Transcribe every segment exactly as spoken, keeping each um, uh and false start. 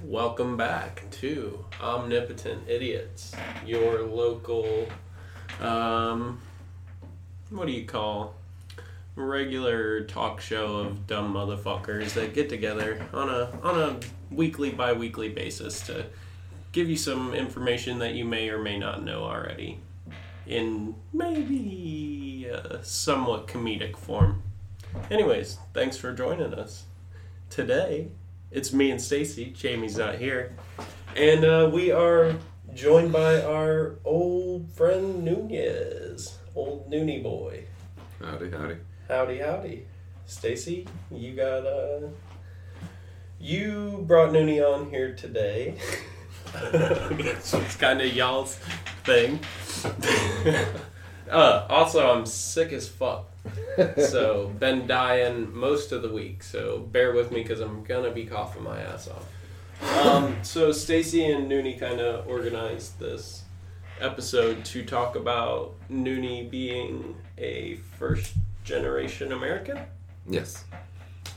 Welcome back to Omnipotent Idiots, your local, um, what do you call, regular talk show of dumb motherfuckers that get together on a on a weekly, bi-weekly basis to give you some information that you may or may not know already, in maybe a somewhat comedic form. Anyways, thanks for joining us. Today, it's me and Stacy. Jamie's not here. And uh, we are joined by our old friend Nunez. Old Noonie boy. Howdy, howdy. Howdy, howdy. Stacy, you got... Uh, you brought Noonie on here today. It's kind of y'all's thing. uh, also, I'm sick as fuck. So, been dying most of the week, so bear with me because I'm gonna be coughing my ass off. Um, so, Stacy and Noonie kind of organized this episode to talk about Noonie being a first generation American? Yes.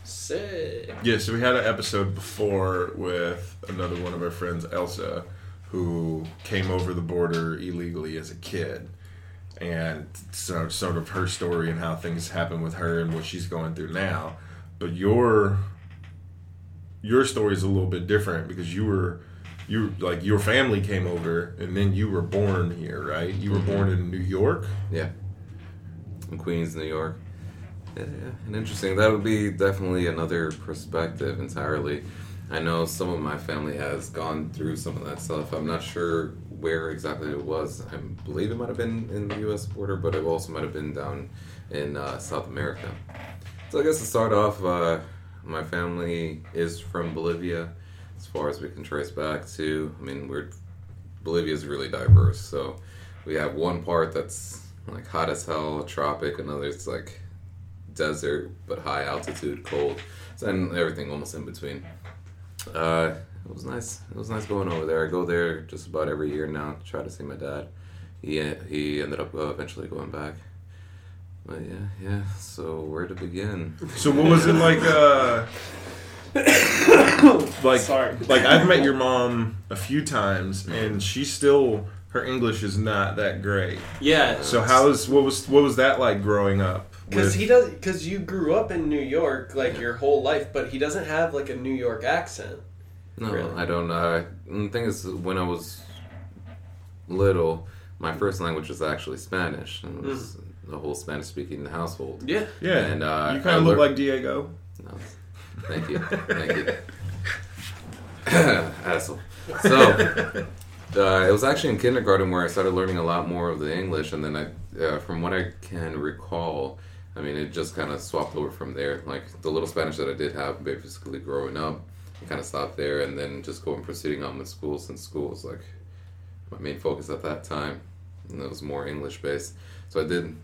Sick. Yeah, so we had an episode before with another one of our friends, Elsa, who came over the border illegally as a kid. And so, sort of her story and how things happen with her and what she's going through now. But your your story is a little bit different because you were you like your family came over and then you were born here, right? You were born in New York. Yeah, in Queens, New York. Yeah, yeah. And interesting. That would be definitely another perspective entirely. I know some of my family has gone through some of that stuff. I'm not sure where exactly it was. I believe it might have been in the U S border, but it also might have been down in uh, South America. So I guess to start off, uh, my family is from Bolivia, as far as we can trace back to. I mean, we're Bolivia is really diverse, so we have one part that's like hot as hell, tropic, another it's like desert, but high altitude, cold, and everything almost in between. Uh, it was nice. It was nice going over there. I go there just about every year now to try to see my dad. He he ended up uh, eventually going back. But yeah, yeah. So where to begin? So what was it like? Uh, like Sorry. like I've met your mom a few times, and she's still her English is not that great. Yeah. So how is what was what was that like growing up? Because he does. Because you grew up in New York, like yeah. your whole life, but he doesn't have like a New York accent. No, really. I don't. Uh, the thing is, when I was little, my first language was actually Spanish, and it was mm. the whole Spanish-speaking household. Yeah, yeah. And uh, you kind of look learned... like Diego. No, thank you, thank you, asshole. So. Uh, it was actually in kindergarten where I started learning a lot more of the English, and then I, uh, from what I can recall, I mean, it just kind of swapped over from there. Like, the little Spanish that I did have basically growing up, I kind of stopped there, and then just going proceeding on with school, since school was, like, my main focus at that time, and it was more English-based. So I didn't,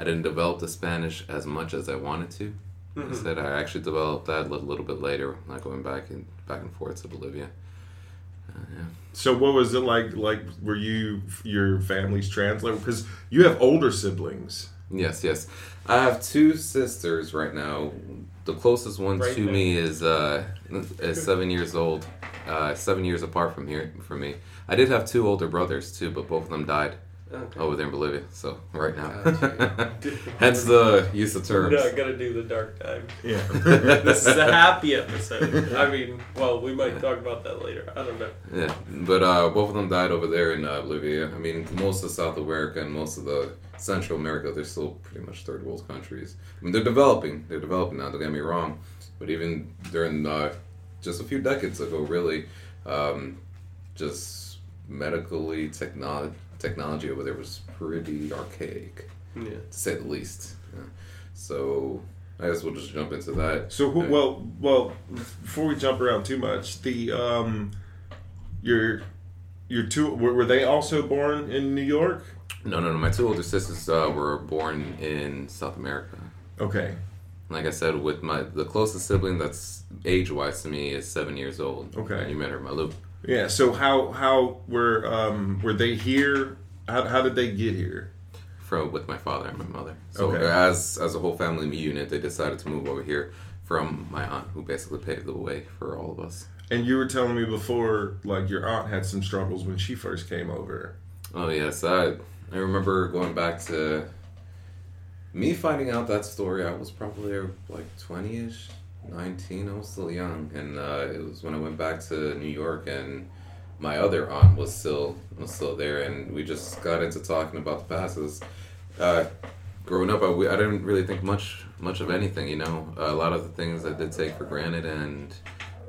I didn't develop the Spanish as much as I wanted to. Mm-hmm. Instead, I actually developed that a little, little bit later, not going back and, back and forth to Bolivia. Uh, yeah. So what was it like? Like, were you your family's translator? Because you have older siblings. Yes, yes. I have two sisters right now. The closest one right to now. me is uh, is seven years old, uh, seven years apart from here from me. I did have two older brothers too, but both of them died okay. over there in Bolivia. So right now, hence the use of terms. No, I gotta do the dark time. Yeah, this is a happy episode. I mean, well, we might talk about that later. I don't know. Yeah, but uh, both of them died over there in uh, Bolivia. I mean, most of South America and most of the Central America, they're still pretty much third world countries. I mean, they're developing. They're developing now. Don't get me wrong, but even during uh, just a few decades ago, really, um, just medically technology. Technology over there was pretty archaic, yeah. to say the least. Yeah. So I guess we'll just jump into that. So who, well, well, before we jump around too much, the um, your your two were, were they also born in New York? No, no, no. My two older sisters uh, were born in South America. Okay. Like I said, with my the closest sibling that's age wise to me is seven years old. Okay. And you met her, Marlu. Yeah, so how how were um, were they here? How how did they get here? From with my father and my mother. So okay. as as a whole family unit, they decided to move over here from my aunt, who basically paved the way for all of us. And you were telling me before, like, your aunt had some struggles when she first came over. Oh, yes. I I remember going back to me finding out that story. I was probably, like, twenty-ish, nineteen. I was still young. And uh, it was when I went back to New York, and my other aunt was still was still there. And we just got into talking about the passes. Uh, growing up, I, we, I didn't really think much, much of anything, you know. Uh, a lot of the things I did take for granted, and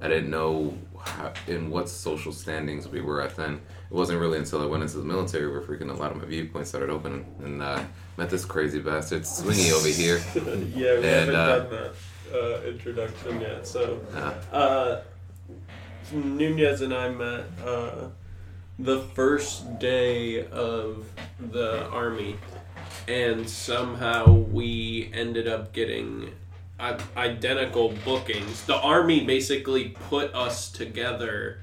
I didn't know how, in what social standings we were at then. It wasn't really until I went into the military where freaking a lot of my viewpoints started opening, and uh, met this crazy bastard Swingy over here. Yeah, we and, haven't uh, done that uh, introduction yet. So uh, uh, Nunez and I met uh, the first day of the Army, and somehow we ended up getting identical bookings. The Army basically put us together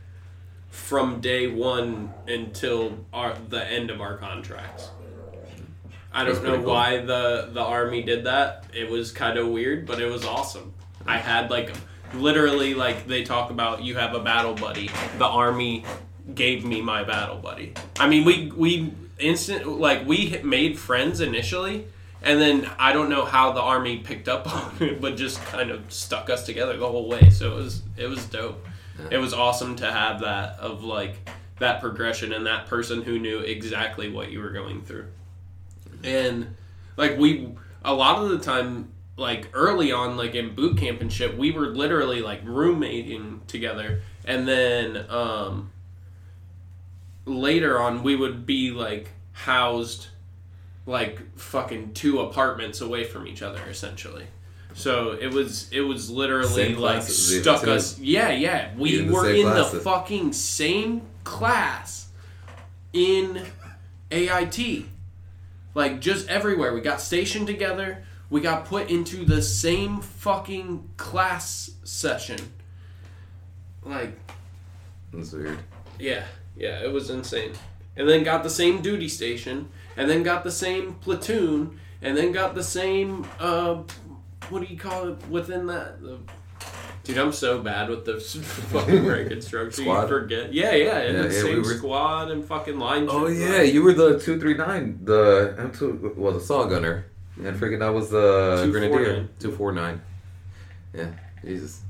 from day one until our, the end of our contracts. I don't know cool. why the, the Army did that. It was kind of weird, but it was awesome. I had, like, literally, like, they talk about you have a battle buddy. The Army gave me my battle buddy. I mean, we, we instant, like, we made friends initially. And then I don't know how the Army picked up on it, but just kind of stuck us together the whole way. So it was it was dope. Yeah. It was awesome to have that, of like that progression and that person who knew exactly what you were going through. And like we, a lot of the time, like early on, like in boot camp and shit, we were literally like roommating together. And then um, later on, we would be like housed like fucking two apartments away from each other, essentially. So it was it was literally like stuck us. Yeah, yeah. We were in the fucking same class in A I T. Like just everywhere. We got stationed together. We got put into the same fucking class session. Like, that's weird. Yeah, yeah. It was insane. And then got the same duty station. And then got the same platoon, and then got the same, uh, what do you call it within that? The, dude, I'm so bad with the fucking reconstruction. You forget. Yeah, yeah, and yeah, the yeah, same we were... squad and fucking line. Oh, yeah, line. You were the two three nine, the M two, well, the saw gunner. And freaking, that was the two grenadier. two forty-nine. Yeah, Jesus.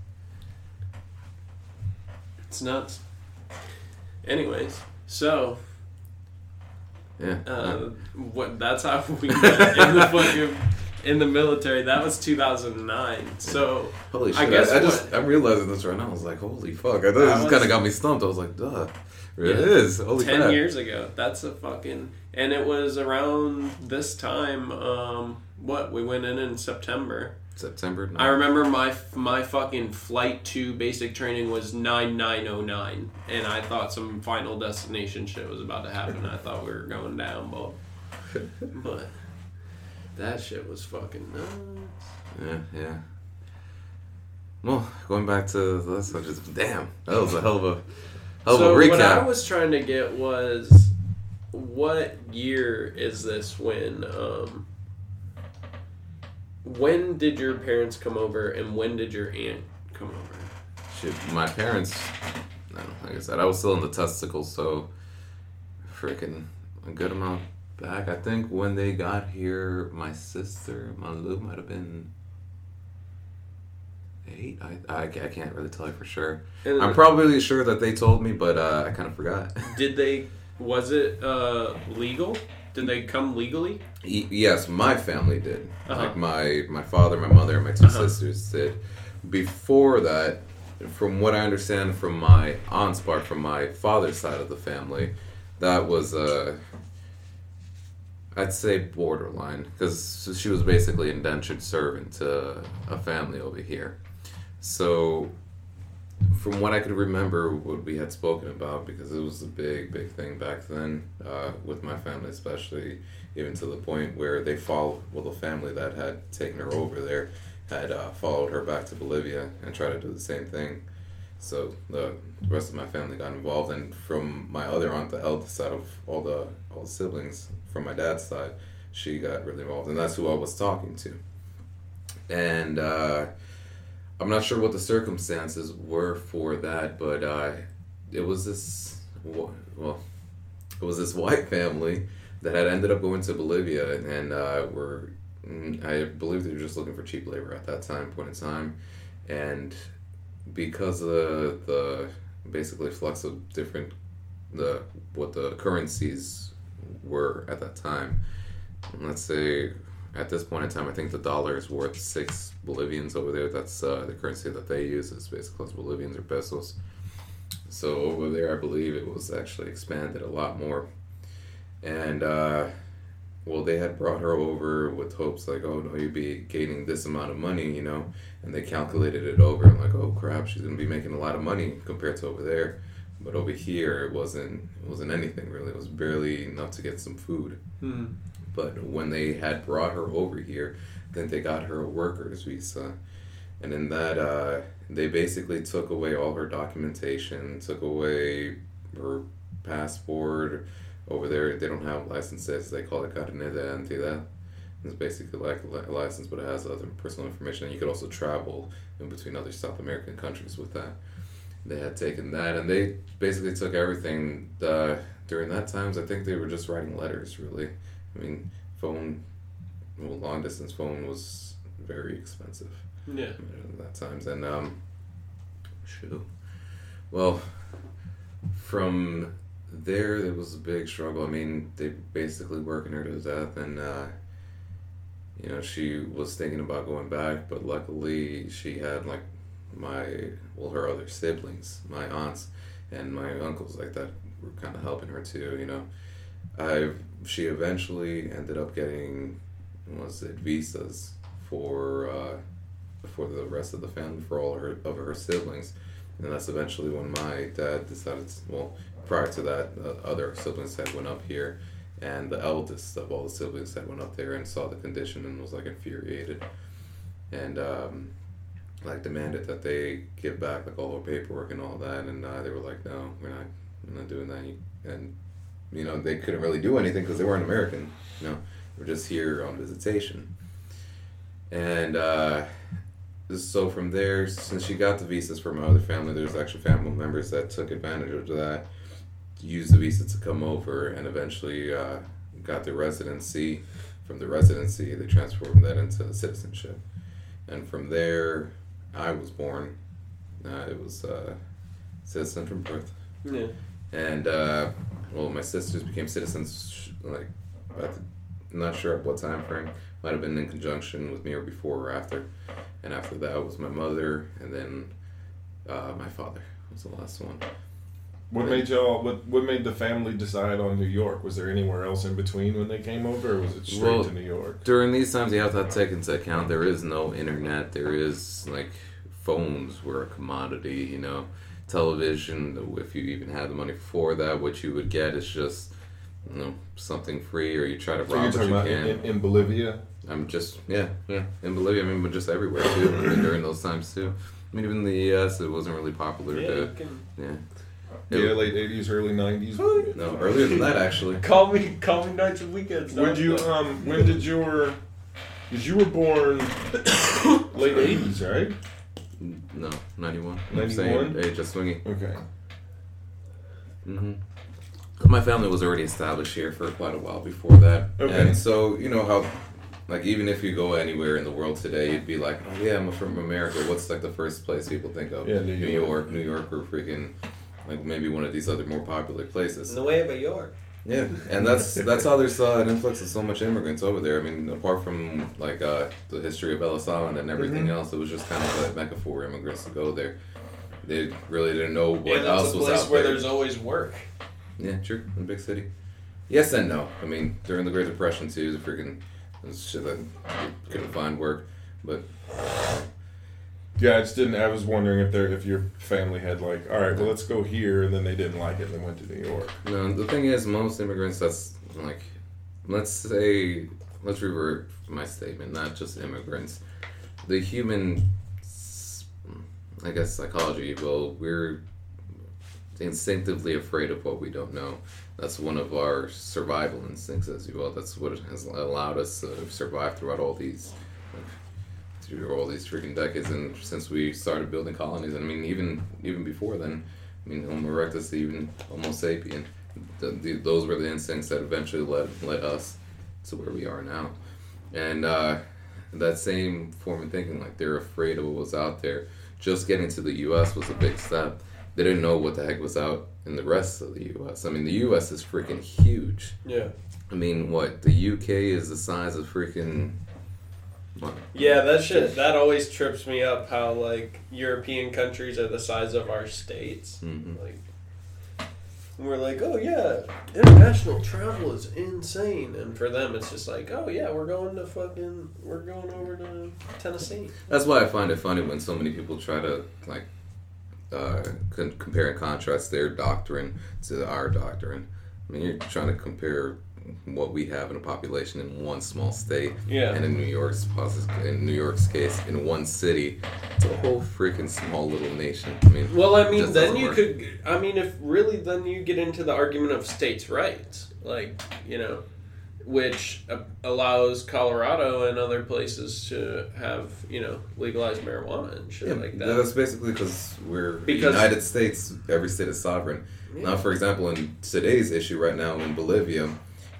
It's nuts. Anyways, so... Yeah. Uh, what? That's how we met in the fucking in the military. That was two thousand nine. So holy shit! I guess I, I just I'm realizing this right now. I was like, holy fuck! I thought this kind of got me stumped. I was like, duh, yeah, it is. Holy Ten crap. years ago. That's a fucking and it was around this time. Um, what we went in in September. September. ninth. I remember my my fucking flight to basic training was nine nine oh nine, and I thought some Final Destination shit was about to happen. I thought we were going down, but but that shit was fucking nuts. Yeah, yeah. Well, going back to that's just damn. That was a hell of a hell so of a recap. What I was trying to get was, what year is this when? Um, When did your parents come over, and when did your aunt come over? Shit, my parents, no, like I said, I was still in the testicles, so freaking a good amount back. I think when they got here, my sister, Marlu, might have been eight. I, I, I can't really tell you for sure. And I'm probably sure that they told me, but uh, I kind of forgot. Did they, was it uh, legal? Did they come legally? Yes, my family did. Uh-huh. Like my, my father, my mother, and my two uh-huh. sisters did. Before that, from what I understand from my aunt's part, from my father's side of the family, that was, uh, I'd say, borderline. Because she was basically an indentured servant to a family over here. So, from what I could remember, what we had spoken about, because it was a big, big thing back then, uh, with my family especially, even to the point where they followed, well, the family that had taken her over there had uh, followed her back to Bolivia and tried to do the same thing. So the rest of my family got involved, and from my other aunt, the eldest out of all the all the siblings, from my dad's side, she got really involved, and that's who I was talking to. And, uh... I'm not sure what the circumstances were for that, but uh, it was this well, it was this white family that had ended up going to Bolivia, and uh, were I believe they were just looking for cheap labor at that time point in time, and because of the basically flux of different the what the currencies were at that time, let's say. At this point in time, I think the dollar is worth six Bolivians over there. That's uh, the currency that they use is basically Bolivians or pesos. So over there, I believe it was actually expanded a lot more. And, uh, well, they had brought her over with hopes like, oh, no, you'd be gaining this amount of money, you know. And they calculated it over. I'm like, oh, crap, she's going to be making a lot of money compared to over there. But over here, it wasn't, it wasn't anything, really. It was barely enough to get some food. Hmm. But when they had brought her over here, then they got her a worker's visa. And in that, uh, they basically took away all her documentation, took away her passport. Over there, they don't have licenses. They call it carnet de identidad. It's basically like a license, but it has other personal information. And you could also travel in between other South American countries with that. They had taken that, and they basically took everything. Uh, during that times, I think they were just writing letters, really. I mean, phone, well, long distance phone was very expensive. Yeah. At that times, and um, shoot, well, from there there was a big struggle. I mean, they basically working her to death, and uh, you know, she was thinking about going back, but luckily she had like my, well, her other siblings, my aunts, and my uncles like that were kind of helping her too. You know, I've. She eventually ended up getting, what was it, visas for uh, for the rest of the family, for all her of her siblings, and that's eventually when my dad decided. To, well, prior to that, the other siblings had went up here, and the eldest of all the siblings had went up there and saw the condition and was like infuriated, and um, like demanded that they give back like all her paperwork and all that, and uh, they were like, no, we're not, we're not doing that, and. You know, they couldn't really do anything because they weren't American. You know, they were just here on visitation. And uh, so from there, since she got the visas for my other family, there's actually family members that took advantage of that, used the visa to come over, and eventually uh, got their residency. From the residency, they transformed that into citizenship. And from there, I was born. Uh, it was uh, citizen from birth. Yeah. And... Uh, Well, my sisters became citizens, like, at the, not sure at what time frame. Might have been in conjunction with me or before or after. And after that was my mother, and then uh, my father was the last one. What made y'all? What what made the family decide on New York? Was there anywhere else in between when they came over, or was it straight well, to New York? During these times, you have to take into account there is no internet. There is like phones were a commodity, you know. Television, if you even had the money for that, what you would get is just, you know, something free, or you try to rob so what you can. In, in Bolivia? I'm just, yeah, yeah, in Bolivia, I mean, but just everywhere, too, I mean, during those times, too. I mean, even in the U S, it wasn't really popular yeah, to, can... yeah. Yeah, late eighties, early nineties. No, earlier than that, actually. Call me, call me nights and weekends. When you, um, when did your, because you were born late eighties, right? No, ninety-one. I'm saying age of Swingy. Okay. Mhm. My family was already established here for quite a while before that. Okay. And so, you know how, like, even if you go anywhere in the world today, you'd be like, oh, yeah, I'm from America. What's, like, the first place people think of? Yeah, New, New York. York. New York or freaking, like, maybe one of these other more popular places. Nueva York. Yeah, and that's that's how there's uh, an influx of so much immigrants over there. I mean, apart from like uh, the history of El Salvador and everything mm-hmm. else, it was just kind of like mecca for immigrants to go there. They really didn't know what yeah, else was out there. It's a place where there's always work. Yeah, true. In a big city. Yes and no. I mean, during the Great Depression too, the freaking shit that couldn't find work, but. Yeah, I just didn't. I was wondering if there, if your family had like, all right, well, let's go here, and then they didn't like it, and they went to New York. No, the thing is, most immigrants. That's like, let's say, let's revert my statement. Not just immigrants. The human, I guess, psychology. Well, we're instinctively afraid of what we don't know. That's one of our survival instincts, as you will. That's what has allowed us to survive throughout all these. Like, through all these freaking decades, and since we started building colonies. And I mean, even even before then, I mean, Homo erectus, even Homo sapien, the, the, those were the instincts that eventually led led us to where we are now. And uh, that same form of thinking, like they're afraid of what was out there. Just getting to the U S was a big step. They didn't know what the heck was out in the rest of the U S. I mean, the U S is freaking huge. Yeah. I mean, what, the U K is the size of freaking... What? Yeah, that shit, that always trips me up, how, like, European countries are the size of our states. Mm-hmm. Like, and we're like, oh, yeah, international travel is insane. And for them, it's just like, oh, yeah, we're going to fucking, we're going over to Tennessee. That's why I find it funny when so many people try to, like, uh, con- compare and contrast their doctrine to our doctrine. I mean, you're trying to compare what we have in a population in one small state, yeah, and in New York's in New York's case, in one city, it's a whole freaking small little nation. I mean, well, I mean, then you work. could, I mean, if really, then you get into the argument of states' rights, like, you know, which allows Colorado and other places to have, you know, legalized marijuana and shit, yeah, like that. That's basically because we're because, United States. Every state is sovereign. Yeah. Now, for example, in today's issue right now in Bolivia,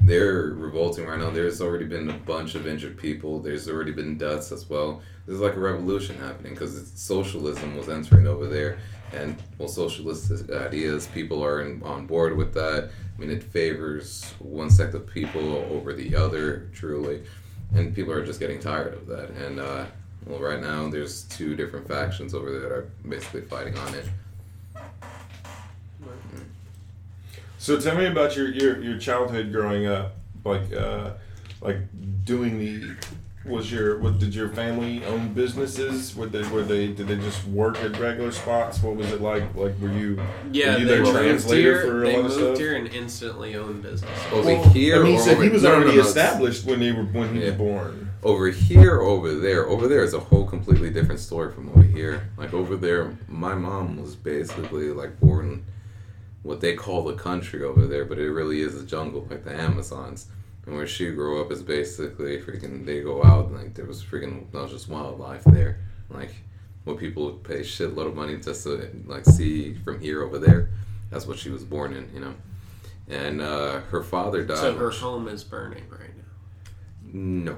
they're revolting right now. There's already been a bunch of injured people. There's already been deaths as well. There's like a revolution happening because socialism was entering over there. And, well, socialist ideas, people are in, on board with that. I mean, it favors one sect of people over the other, truly. And people are just getting tired of that. And, uh, well, right now there's two different factions over there that are basically fighting on it. So tell me about your, your, your childhood growing up, like uh, like doing the was your what did your family own businesses? Were they were they did they just work at regular spots? What was it like? Like were you yeah were you they their translator here, for a lot of stuff? They moved here and instantly owned business. Over well, here, I mean, he said he was already established when they were when he yeah. was born. Over here, over there, over there is a whole completely different story from over here. Like over there, my mom was basically like born. What they call the country over there, but it really is a jungle, like the Amazons. And where she grew up is basically freaking, they go out, and like there was freaking, not just wildlife there. Like, what people would pay shitload of money just to like see from here over there, that's what she was born in, you know. And uh, her father died. So her home is burning right now? No.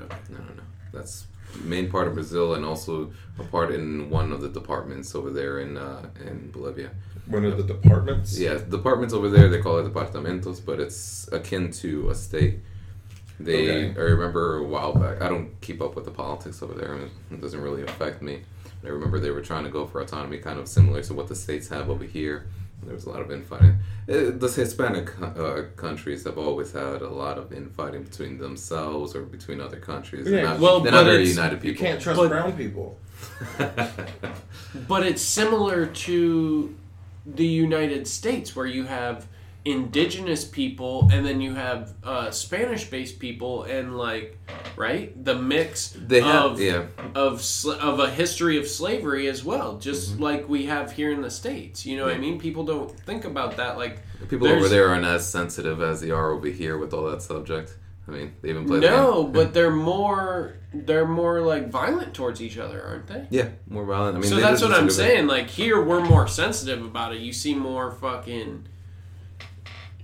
Okay. No, no, no. That's main part of Brazil, and also a part in one of the departments over there in uh, in Bolivia. One of the departments? Yeah, departments over there, they call it departamentos, but it's akin to a state. They, okay. I remember a while back, I don't keep up with the politics over there, it doesn't really affect me. I remember they were trying to go for autonomy, kind of similar to what the states have over here. There was a lot of infighting. It, the Hispanic uh, countries have always had a lot of infighting between themselves or between other countries. Yeah. They're not, well, they're not very united people. You can't trust but, brown people. But it's similar to the United States, where you have indigenous people and then you have uh, Spanish-based people, and like, right, the mix they have, of yeah. of sl- of a history of slavery as well, just mm-hmm. like we have here in the States. You know yeah. what I mean? People don't think about that. Like people over there aren't as sensitive as they are over here with all that subject. I mean, they even play. No, the game. But they're more they're more like violent towards each other, aren't they? Yeah, more violent. I mean, so that's what I'm saying. It. Like here, we're more sensitive about it. You see more fucking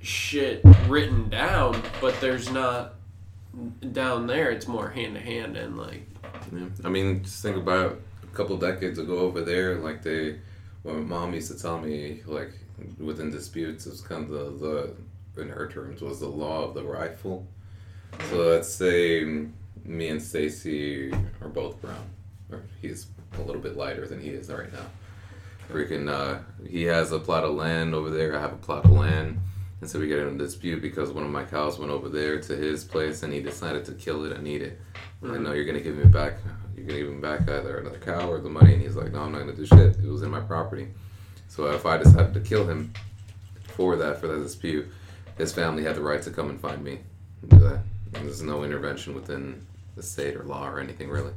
shit written down, but there's not down there. It's more hand to hand and like. Yeah. I mean, just think about a couple decades ago over there. Like they, well, my mom used to tell me, like within disputes, it was kind of the, the in her terms was the law of the rifle. So let's say me and Stacy are both brown, or he's a little bit lighter than he is right now. Freaking, uh, he has a plot of land over there, I have a plot of land, and so we get in a dispute because one of my cows went over there to his place and he decided to kill it and eat it. Mm-hmm. I know you're going to give me back, you're going to give me back either another cow or the money, and he's like, no, I'm not going to do shit, it was in my property. So if I decided to kill him for that, for that dispute, his family had the right to come and find me and do that. There's no intervention within the state or law or anything, really.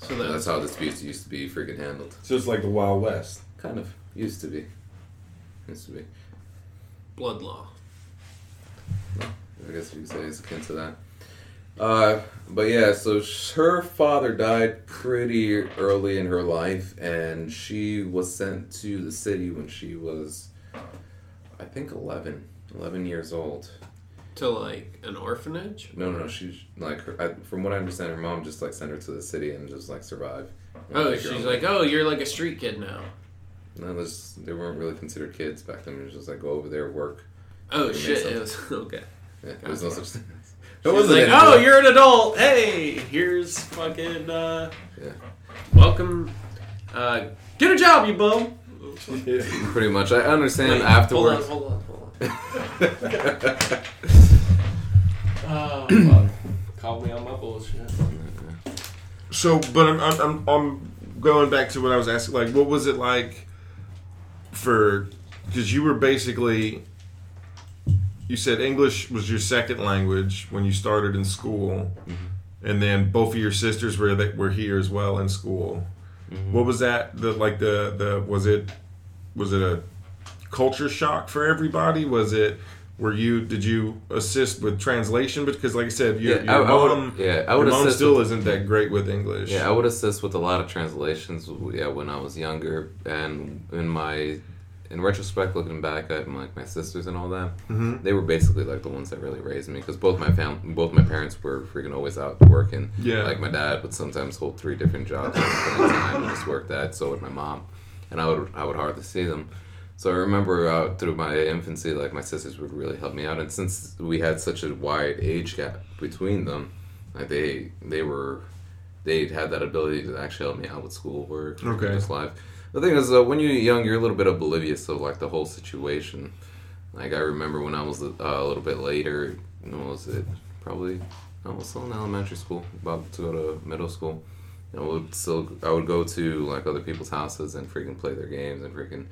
So that's, that's how disputes used to be freaking handled. So it's like the Wild West. Kind of. Used to be. Used to be. Blood law. I guess you could say it's akin to that. Uh, but yeah, so her father died pretty early in her life, and she was sent to the city when she was, I think, eleven, eleven years old. To, like, an orphanage? No, no, she's, like, her, I, from what I understand, her mom just, like, sent her to the city and just, like, survive. Oh, she's like, oh, you're, like, a street kid now. No, was, they weren't really considered kids back then. It was just, like, go over there, work. Oh, shit. It was, okay. Yeah, there was no such thing. It was like, oh, you're an adult. Hey, here's fucking, uh, yeah. welcome. Uh, get a job, you bum. Yeah. Pretty much. I understand Wait, afterwards. Hold on, hold on, hold on. Oh, fuck. Call me on my bullshit. So, but I'm, I'm, I'm going back to what I was asking. Like, what was it like for, because you were basically, you said English was your second language when you started in school, mm-hmm. and then both of your sisters were that were here as well in school. Mm-hmm. What was that? The like the the was it was it a culture shock for everybody? Was it? Were you? Did you assist with translation? Because, like I said, your, yeah, your I, mom, I would, yeah, I would your mom still with, isn't that great with English. Yeah, I would assist with a lot of translations. Yeah, when I was younger, and in my, in retrospect, looking back at like my sisters and all that, mm-hmm. they were basically like the ones that really raised me. Because both my fam- both my parents were freaking always out working. Yeah, like my dad would sometimes hold three different jobs at the same time and just work that. So would my mom, and I would I would hardly see them. So I remember uh, through my infancy, like, my sisters would really help me out. And since we had such a wide age gap between them, like, they they were, they had that ability to actually help me out with schoolwork. Okay. Just life. The thing is, uh, when you're young, you're a little bit oblivious of, like, the whole situation. Like, I remember when I was uh, a little bit later, what was it? Probably, I was still in elementary school, about to go to middle school. I would still, I would go to, like, other people's houses and freaking play their games and freaking...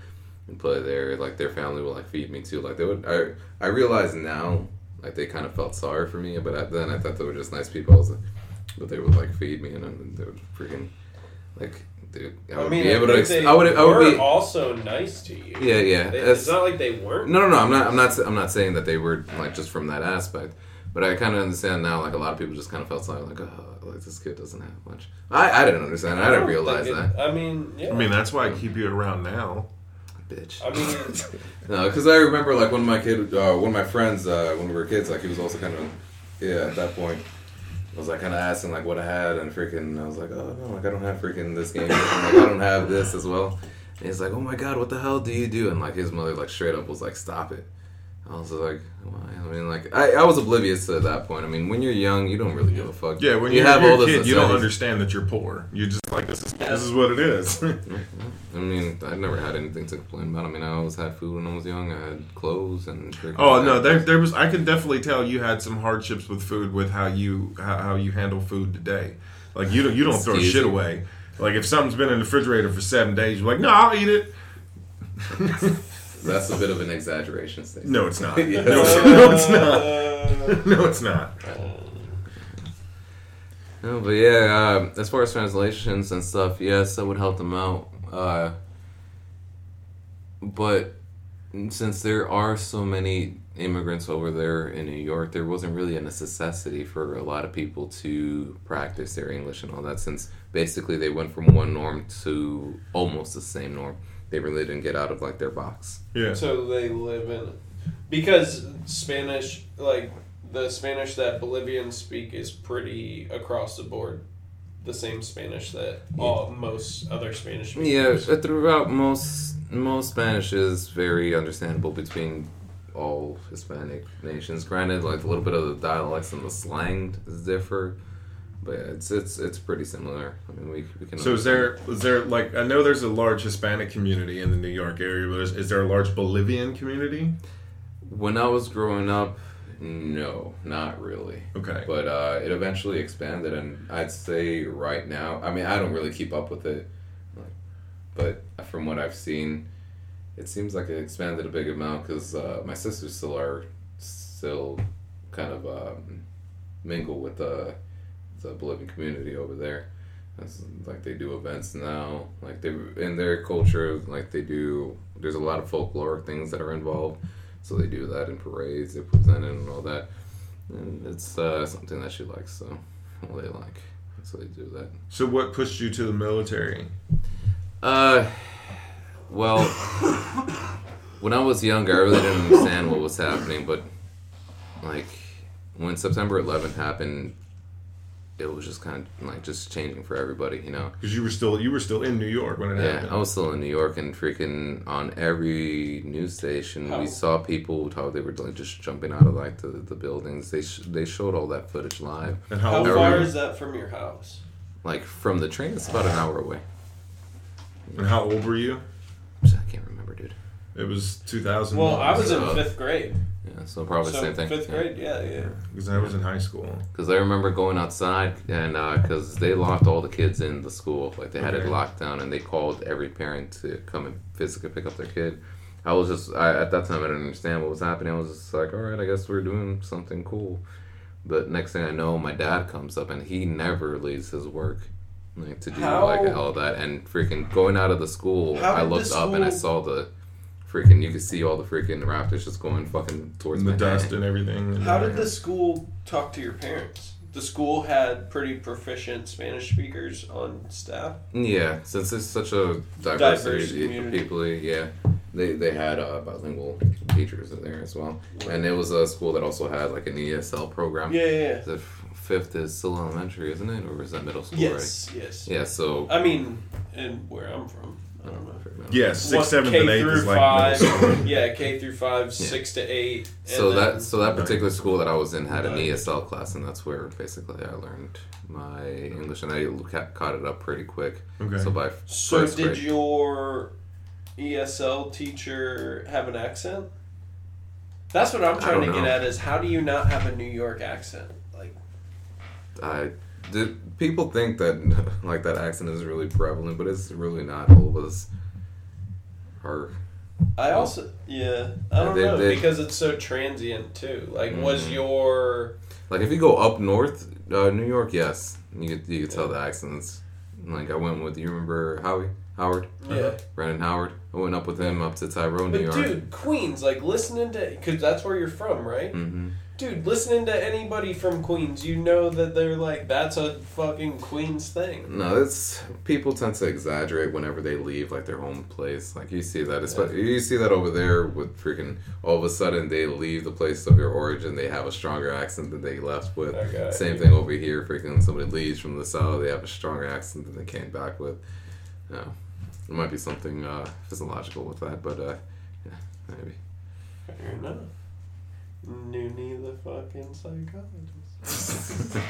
and play there, like, their family would, like, feed me, too. Like, they would, I I realize now, like, they kind of felt sorry for me, but at then I thought they were just nice people. I was like, but they would, like, feed me, and I, they would freaking, like, dude, I would I mean, be able to, ex- I would, I would be. also nice to you. Yeah, yeah. They, it's not like they weren't. No, no, no, I'm not, I'm not, I'm not saying that they were, like, just from that aspect, but I kind of understand now, like, a lot of people just kind of felt sorry, like, oh, like, this kid doesn't have much. I, I didn't understand, I, I didn't realize it, that. I mean, yeah. I mean, that's why I keep you around now. Bitch. I mean, no, because I remember like when my kid, uh, one of my friends, uh, when we were kids, like he was also kind of, yeah, at that point, I was like kind of asking like what I had and freaking, I was like, oh no, like I don't have freaking this game, like I don't have this as well. And he's like, oh my god, what the hell do you do? And like his mother like straight up was like, stop it. I was like, why? I mean, like, I, I was oblivious to that point. I mean, when you're young, you don't really give a fuck. Yeah, when you you're, have you're all a kid, you don't understand that you're poor. You're just like, this is, this is what it is. I mean, I never had anything to complain about. I mean, I always had food when I was young. I had clothes and... Oh, no, there, there was... I can definitely tell you had some hardships with food with how you how, how you handle food today. Like, you don't, you don't throw easy. shit away. Like, if something's been in the refrigerator for seven days, you're like, no, I'll eat it. That's a bit of an exaggeration statement. No, it's not. yes. no, no, it's not. No, it's not. No, but yeah, uh, as far as translations and stuff, yes, I would help them out. Uh, but since there are so many immigrants over there in New York, there wasn't really a necessity for a lot of people to practice their English and all that, since basically they went from one norm to almost the same norm. They really didn't get out of, like, their box. Yeah. So they live in... Because Spanish, like, the Spanish that Bolivians speak is pretty across the board. The same Spanish that all, most other Spanish speakers. Yeah, but throughout most... Most Spanish is very understandable between all Hispanic nations. Granted, like, a little bit of the dialects and the slang differ. But yeah, it's it's it's pretty similar. I mean, we, we can. So is there is there like I know there's a large Hispanic community in the New York area, but is, is there a large Bolivian community? When I was growing up, no, not really. Okay. But uh, it eventually expanded, and I'd say right now, I mean, I don't really keep up with it, but from what I've seen, it seems like it expanded a big amount because uh, my sisters still are still kind of um, mingle with the. Uh, the Bolivian community over there. That's, like, they do events now, like they in their culture, like they do, there's a lot of folklore things that are involved, so they do that in parades, they present it and all that. And it's uh, something that she likes, so well, they like, so they do that. So what pushed you to the military? Uh, well, when I was younger, I really didn't understand what was happening, but like when September eleventh happened, it was just kind of like just changing for everybody, you know. Because you were still you were still in New York when it yeah, happened. I was still in New York, and freaking on every news station, oh. we saw people how they were like just jumping out of like the, the buildings. They sh- they showed all that footage live. And how, how far everyone, is that from your house? Like from the train, it's about an hour away. And how old were you? I can't remember, dude. It was two thousand. Well, I was so, in fifth grade. Yeah, so probably the so same thing. Fifth grade, yeah, yeah. Because yeah. I was in high school. Because I remember going outside, and because uh, they locked all the kids in the school. Like, they had okay. it locked down, and they called every parent to come and physically pick up their kid. I was just, I, at that time, I didn't understand what was happening. I was just like, all right, I guess we're doing something cool. But next thing I know, my dad comes up, and he never leaves his work. Like, to do, how? Like, all that. And freaking going out of the school, how I looked up, school... and I saw the... Freaking, you could see all the freaking rafters just going fucking towards the dust and everything. How did the school talk to your parents? The school had pretty proficient Spanish speakers on staff. Yeah, since it's such a diverse, diverse community of people, yeah, they they had uh, bilingual teachers in there as well, and it was a school that also had like an E S L program. Yeah, yeah. yeah. The fifth is still elementary, isn't it, or is that middle school? Yes, right? yes. Yeah, so I mean, and where I'm from. I don't know. Yeah, six, seven, and eight is like yeah, K through five, six to eight. So that so that particular school that I was in had an E S L class, and that's where basically I learned my English, and I caught it up pretty quick. Okay. So by so did your E S L teacher have an accent? That's what I'm trying to get at. Is how do you not have a New York accent? Like, I. Did people think that like that accent is really prevalent, but it's really not. All of us are. I also yeah I don't they, know they, because it's so transient too. Like mm-hmm. was your like if you go up north, uh, New York, yes, you could you could tell yeah. the accents. Like I went with you remember Howie Howard yeah Brandon Howard. I went up with him up to Tyrone, but New York. Dude, Queens, like listening to because that's where you're from, right? Mm-hmm. Dude, listening to anybody from Queens, you know that they're like, that's a fucking Queens thing. No, it's people tend to exaggerate whenever they leave, like, their home place. Like, you see that. Yeah. You see that over there with freaking, all of a sudden, they leave the place of your origin, they have a stronger accent than they left with. Okay, Same yeah. thing over here, freaking somebody leaves from the South, they have a stronger accent than they came back with. You know, there might be something uh, physiological with that, but, uh, yeah, maybe. Fair enough. Noonie the fucking psychologist.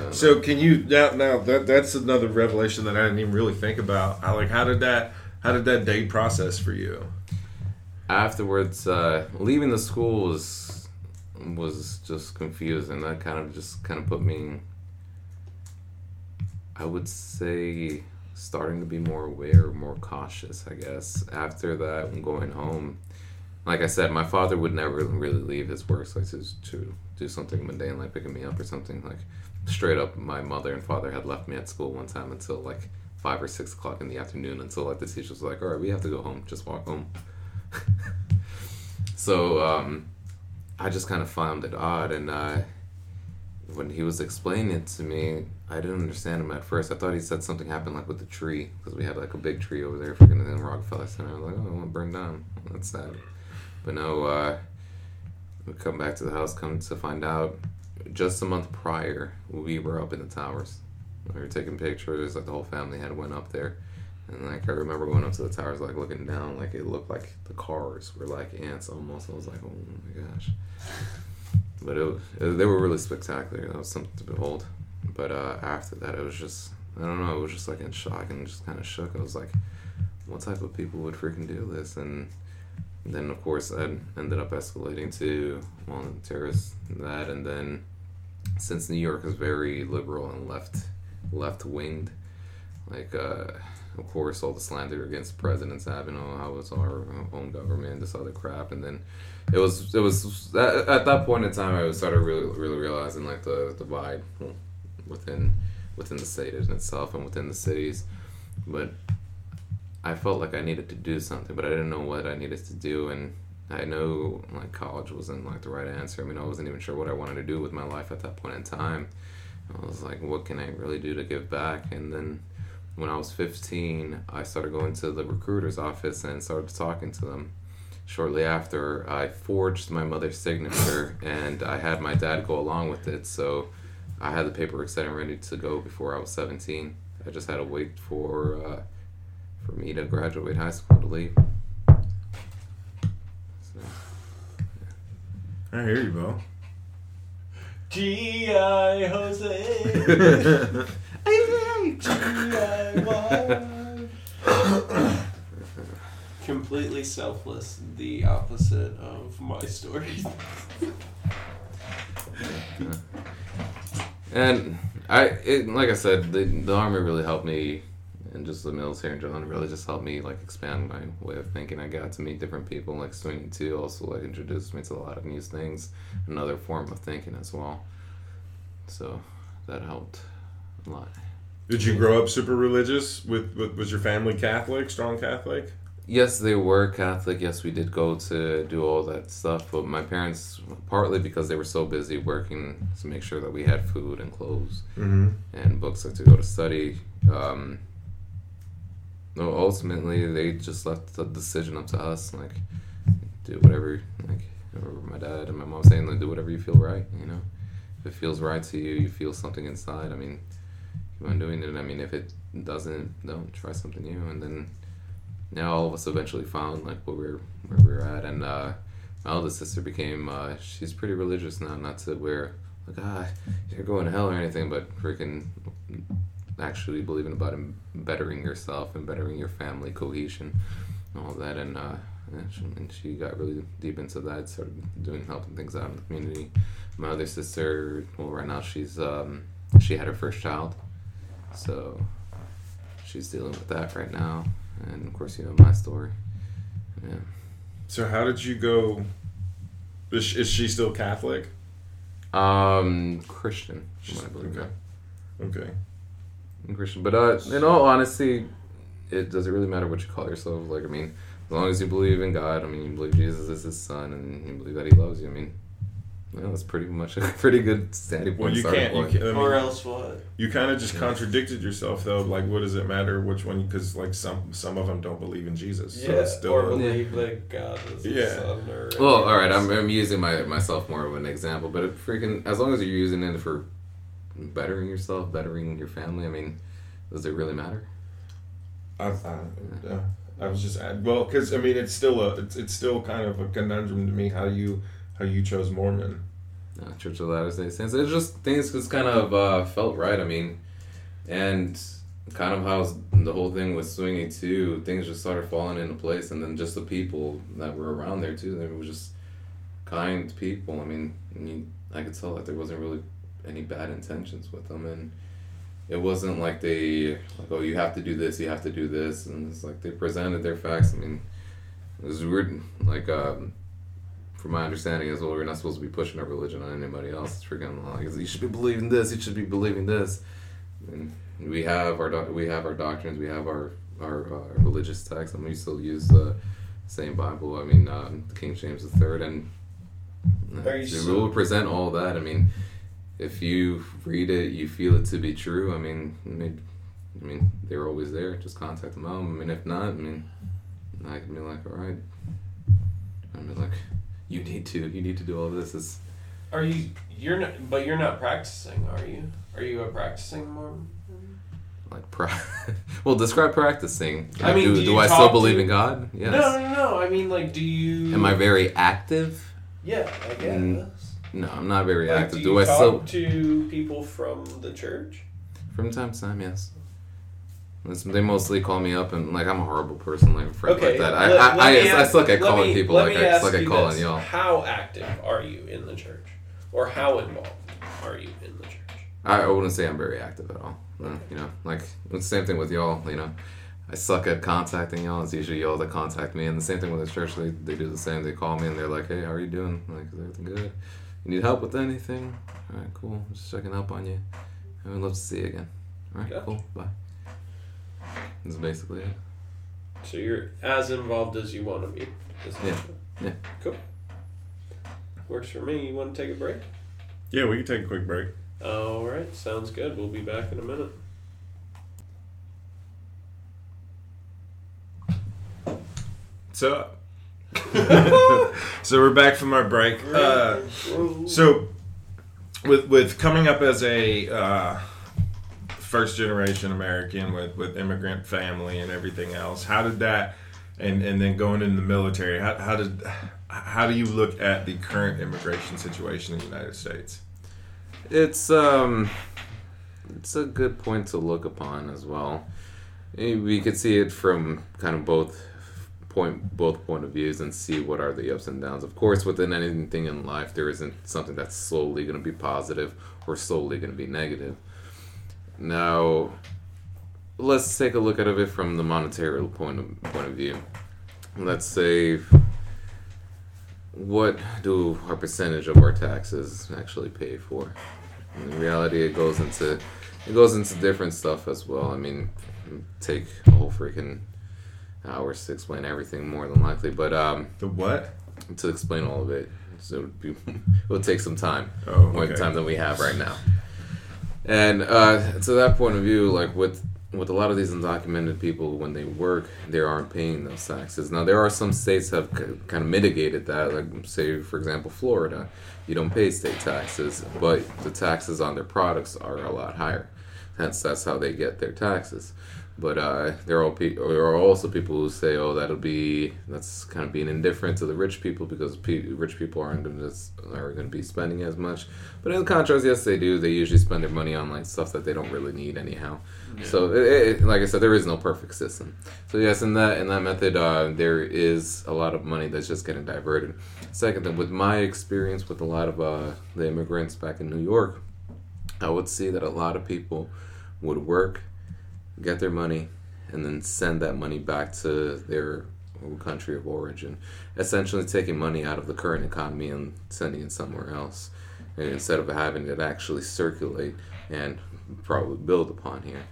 um, so can you now? Now that that's another revelation that I didn't even really think about. I like how did that? How did that day process for you? Afterwards, uh, leaving the school was was just confusing. That kind of just kind of put me. I would say starting to be more aware, more cautious. I guess after that, when going home. Like I said, my father would never really leave his work, like to, to do something mundane, like picking me up or something. Like straight up, my mother and father had left me at school one time until like five or six o'clock in the afternoon. Until like the teacher was like, "All right, we have to go home. Just walk home." so um, I just kind of found it odd, and I, when he was explaining it to me, I didn't understand him at first. I thought he said something happened like with the tree because we had like a big tree over there freaking in Rockefeller Center. I was like, "Oh, it won't burn down. That's sad." But no, uh, we come back to the house, come to find out, just a month prior, we were up in the towers. We were taking pictures, like the whole family had went up there. And like, I remember going up to the towers, like looking down, like it looked like the cars were like ants almost. I was like, oh my gosh. But it, it they were really spectacular. That was something to behold. But uh, after that, it was just, I don't know, it was just like in shock and just kind of shook. I was like, what type of people would freaking do this? And then, of course, that ended up escalating to terrorists and that. And then, since New York is very liberal and left, left-winged, like, uh, of course, all the slander against presidents having, oh, how it's our own government, this other crap. And then it was, it was at, at that point in time, I started really, really realizing, like, the, the vibe within, within the state in itself and within the cities. But I felt like I needed to do something, but I didn't know what I needed to do, and I know like college wasn't like the right answer. I mean, I wasn't even sure what I wanted to do with my life at that point in time. I was like, what can I really do to give back? And then when I was fifteen, I started going to the recruiter's office and started talking to them. Shortly after, I forged my mother's signature and I had my dad go along with it. So I had the paperwork set and ready to go before I was seventeen. I just had to wait for uh, for me to graduate high school to leave. So, yeah. I hear you, bro. G I. Jose. I like G I. Completely selfless, the opposite of my story. And I, it, like I said, the, the army really helped me, and just the military in general really just helped me like expand my way of thinking. I got to meet different people, like Swingy too, also like introduced me to a lot of new things, another form of thinking as well. So that helped a lot. Did you grow up super religious? With, with was your family Catholic, strong Catholic? Yes, they were Catholic. Yes, we did go to do all that stuff. But my parents, partly because they were so busy working to make sure that we had food and clothes mm-hmm. and books to go to study. Um, no, ultimately, they just left the decision up to us. Like, do whatever. Like, I remember my dad and my mom saying, like, do whatever you feel right. You know, if it feels right to you, you feel something inside. I mean, keep on doing it. I mean, if it doesn't, don't try something new. And then. Now all of us eventually found like what we were, where we were at, and uh, my eldest sister became uh, she's pretty religious now. Not to where like ah you're going to hell or anything, but freaking actually believing about bettering yourself and bettering your family cohesion and all that. And uh, and she, and she got really deep into that, started doing helping things out in the community. My other sister, well right now she's um, she had her first child, so she's dealing with that right now. And of course, you know my story. Yeah. So how did you go? Is she, is she still Catholic? Um, Christian. I believe okay. That. Okay. I'm Christian, but uh, in all honesty, it doesn't really matter what you call yourself. Like, I mean, as long as you believe in God, I mean, you believe Jesus is His Son, and you believe that He loves you. I mean, well, that's pretty much a pretty good standing point. Well, you can't, point. You can't I mean, or else what? You kind of just contradicted yourself, though. Like, what does it matter which one? Because like some some of them don't believe in Jesus. So yeah, it's still or believe yeah. that God is yeah. His Son. Or well, all right, I'm I'm using my myself more of an example, but it freaking as long as you're using it for bettering yourself, bettering your family, I mean, does it really matter? I I, yeah. I was just well, because I mean, it's still a it's it's still kind of a conundrum to me how you. How you chose Mormon. Uh, Church of Latter-day Saints. It's just things just kind of uh, felt right, I mean. And kind of how the whole thing was Swingy, too. Things just started falling into place. And then just the people that were around there, too. They were just kind people. I mean, I, mean, I could tell that there wasn't really any bad intentions with them. And it wasn't like they, like, oh, you have to do this, you have to do this. And it's like they presented their facts. I mean, it was weird. Like, um... from my understanding is, well, we're not supposed to be pushing our religion on anybody else. It's freaking like, you should be believing this, you should be believing this. And we have our do- we have our doctrines, we have our our uh, religious texts, and we still use the same Bible. I mean, uh, King James the Third, and uh, we so- will present all that. I mean, if you read it, you feel it to be true. I mean, I mean, I mean they're always there. Just contact them out. I mean, if not, I mean, I can be like, all right. I mean, like. You need to. You need to do all this. It's... Are you? You're not. But you're not practicing, are you? Are you a practicing Mormon? Like pra- Well, describe practicing. Like, I mean, do, do, do I still to... believe in God? Yes. No, no, no. I mean, like, do you? Am I very active? Yeah, I guess. And, no, I'm not very like, active. Do, you do I talk still to people from the church? From time to time, yes. They mostly call me up and, like, I'm a horrible person, like, friend okay, like that. I, let, I, let I, ask, I suck at calling me, people like I suck at calling y'all. How active are you in the church? Or how involved are you in the church? I wouldn't say I'm very active at all. Okay. You know, like, it's the same thing with y'all, you know. I suck at contacting y'all. It's usually y'all that contact me. And the same thing with the church. They, they do the same. They call me and they're like, hey, how are you doing? Like, is everything good? You need help with anything? All right, cool. Just checking up on you. I would love to see you again. All right, gotcha. Cool. Bye. That's basically it. So you're as involved as you want to be. Yeah. Yeah. Cool. Works for me. You want to take a break? Yeah, we can take a quick break. All right. Sounds good. We'll be back in a minute. So, so we're back from our break. Uh, so, with with coming up as a uh, first generation American with, with immigrant family and everything else, how did that, and, and then going into the military, how how did how do you look at the current immigration situation in the United States? It's um, it's a good point to look upon as well. We could see it from kind of both. point both point of views and see what are the ups and downs. Of course, within anything in life, there isn't something that's solely going to be positive or solely going to be negative. Now, let's take a look at it from the monetary point of, point of view. Let's say, what do our percentage of our taxes actually pay for? In reality, it goes into it goes into different stuff as well. I mean, take a whole freaking hours to explain everything, more than likely, but um, the what to explain all of it, so it would be, it would take some time, oh, more okay. time than we have right now. And uh, to that point of view, like with with a lot of these undocumented people, when they work, they aren't paying those taxes. Now, there are some states that have c- kind of mitigated that, like say, for example, Florida, you don't pay state taxes, but the taxes on their products are a lot higher. Hence, that's how they get their taxes. But uh, there are pe- there are also people who say, "Oh, that'll be that's kind of being indifferent to the rich people because pe- rich people aren't going are going to be spending as much." But in contrast, yes, they do. They usually spend their money on like stuff that they don't really need anyhow. Yeah. So, it, it, like I said, there is no perfect system. So yes, in that in that method, uh, there is a lot of money that's just getting diverted. Second, with my experience with a lot of uh, the immigrants back in New York, I would see that a lot of people would work, get their money, and then send that money back to their country of origin, essentially taking money out of the current economy and sending it somewhere else, and instead of having it actually circulate and probably build upon here.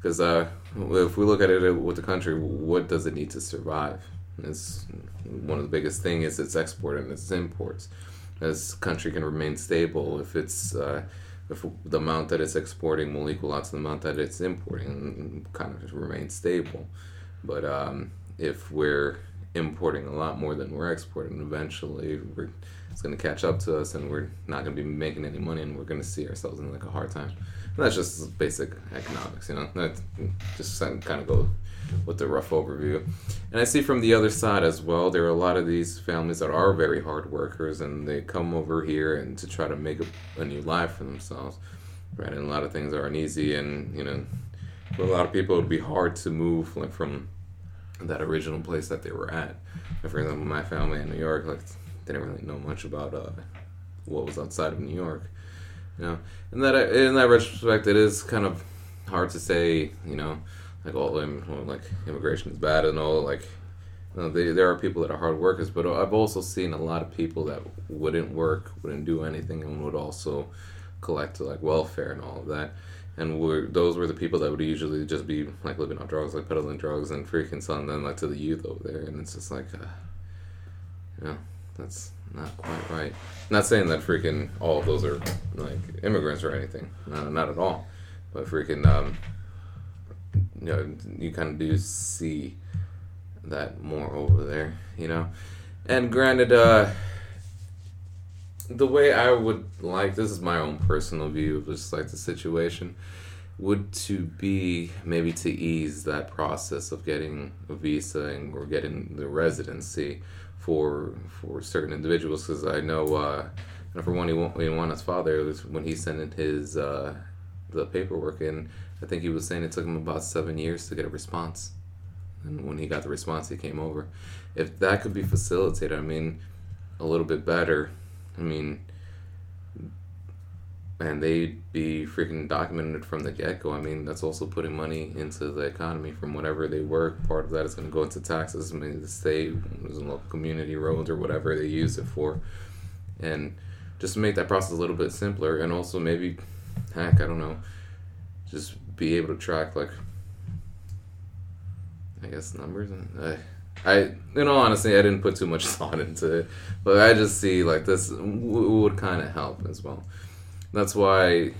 Because um, uh, if we look at it with the country, what does it need to survive? It's one of the biggest things is its export and its imports. This country can remain stable if it's uh, if the amount that it's exporting will equal out to the amount that it's importing and kind of remain stable. But um, if we're importing a lot more than we're exporting, eventually we're, it's going to catch up to us and we're not going to be making any money and we're going to see ourselves in like a hard time. And that's just basic economics, you know. That just kind of go with the rough overview. And I see from the other side as well, there are a lot of these families that are very hard workers and they come over here and to try to make a, a new life for themselves, right? And a lot of things aren't easy, and you know, for a lot of people it would be hard to move like from that original place that they were at. Like, for example, my family in New York, like they didn't really know much about uh, what was outside of New York, you know. And that in that retrospect, it is kind of hard to say, you know, like all like immigration is bad and all, like you know, they, there are people that are hard workers, but I've also seen a lot of people that wouldn't work, wouldn't do anything, and would also collect like welfare and all of that. And were, those were the people that would usually just be like living on drugs, like peddling drugs and freaking selling them like to the youth over there. And it's just like, uh, you know, that's not quite right. Not saying that freaking all of those are like immigrants or anything, no, not at all. But freaking, um, you know, you kind of do see that more over there, you know. And granted, uh, the way I would like, this is my own personal view of just like the situation, would to be maybe to ease that process of getting a visa and or getting the residency for for certain individuals. Because I know, uh, for one, Iwana's father, was when he sent in his uh, the paperwork in, I think he was saying it took him about seven years to get a response. And when he got the response, he came over. If that could be facilitated, I mean, a little bit better, I mean, and they'd be freaking documented from the get-go. I mean, that's also putting money into the economy from whatever they work. Part of that is going to go into taxes, maybe the state, local community roads, or whatever they use it for. And just make that process a little bit simpler. And also maybe, heck, I don't know, just be able to track, like, I guess numbers. Uh, I, in all honesty, I didn't put too much thought into it, but I just see like this w- would kind of help as well. That's why I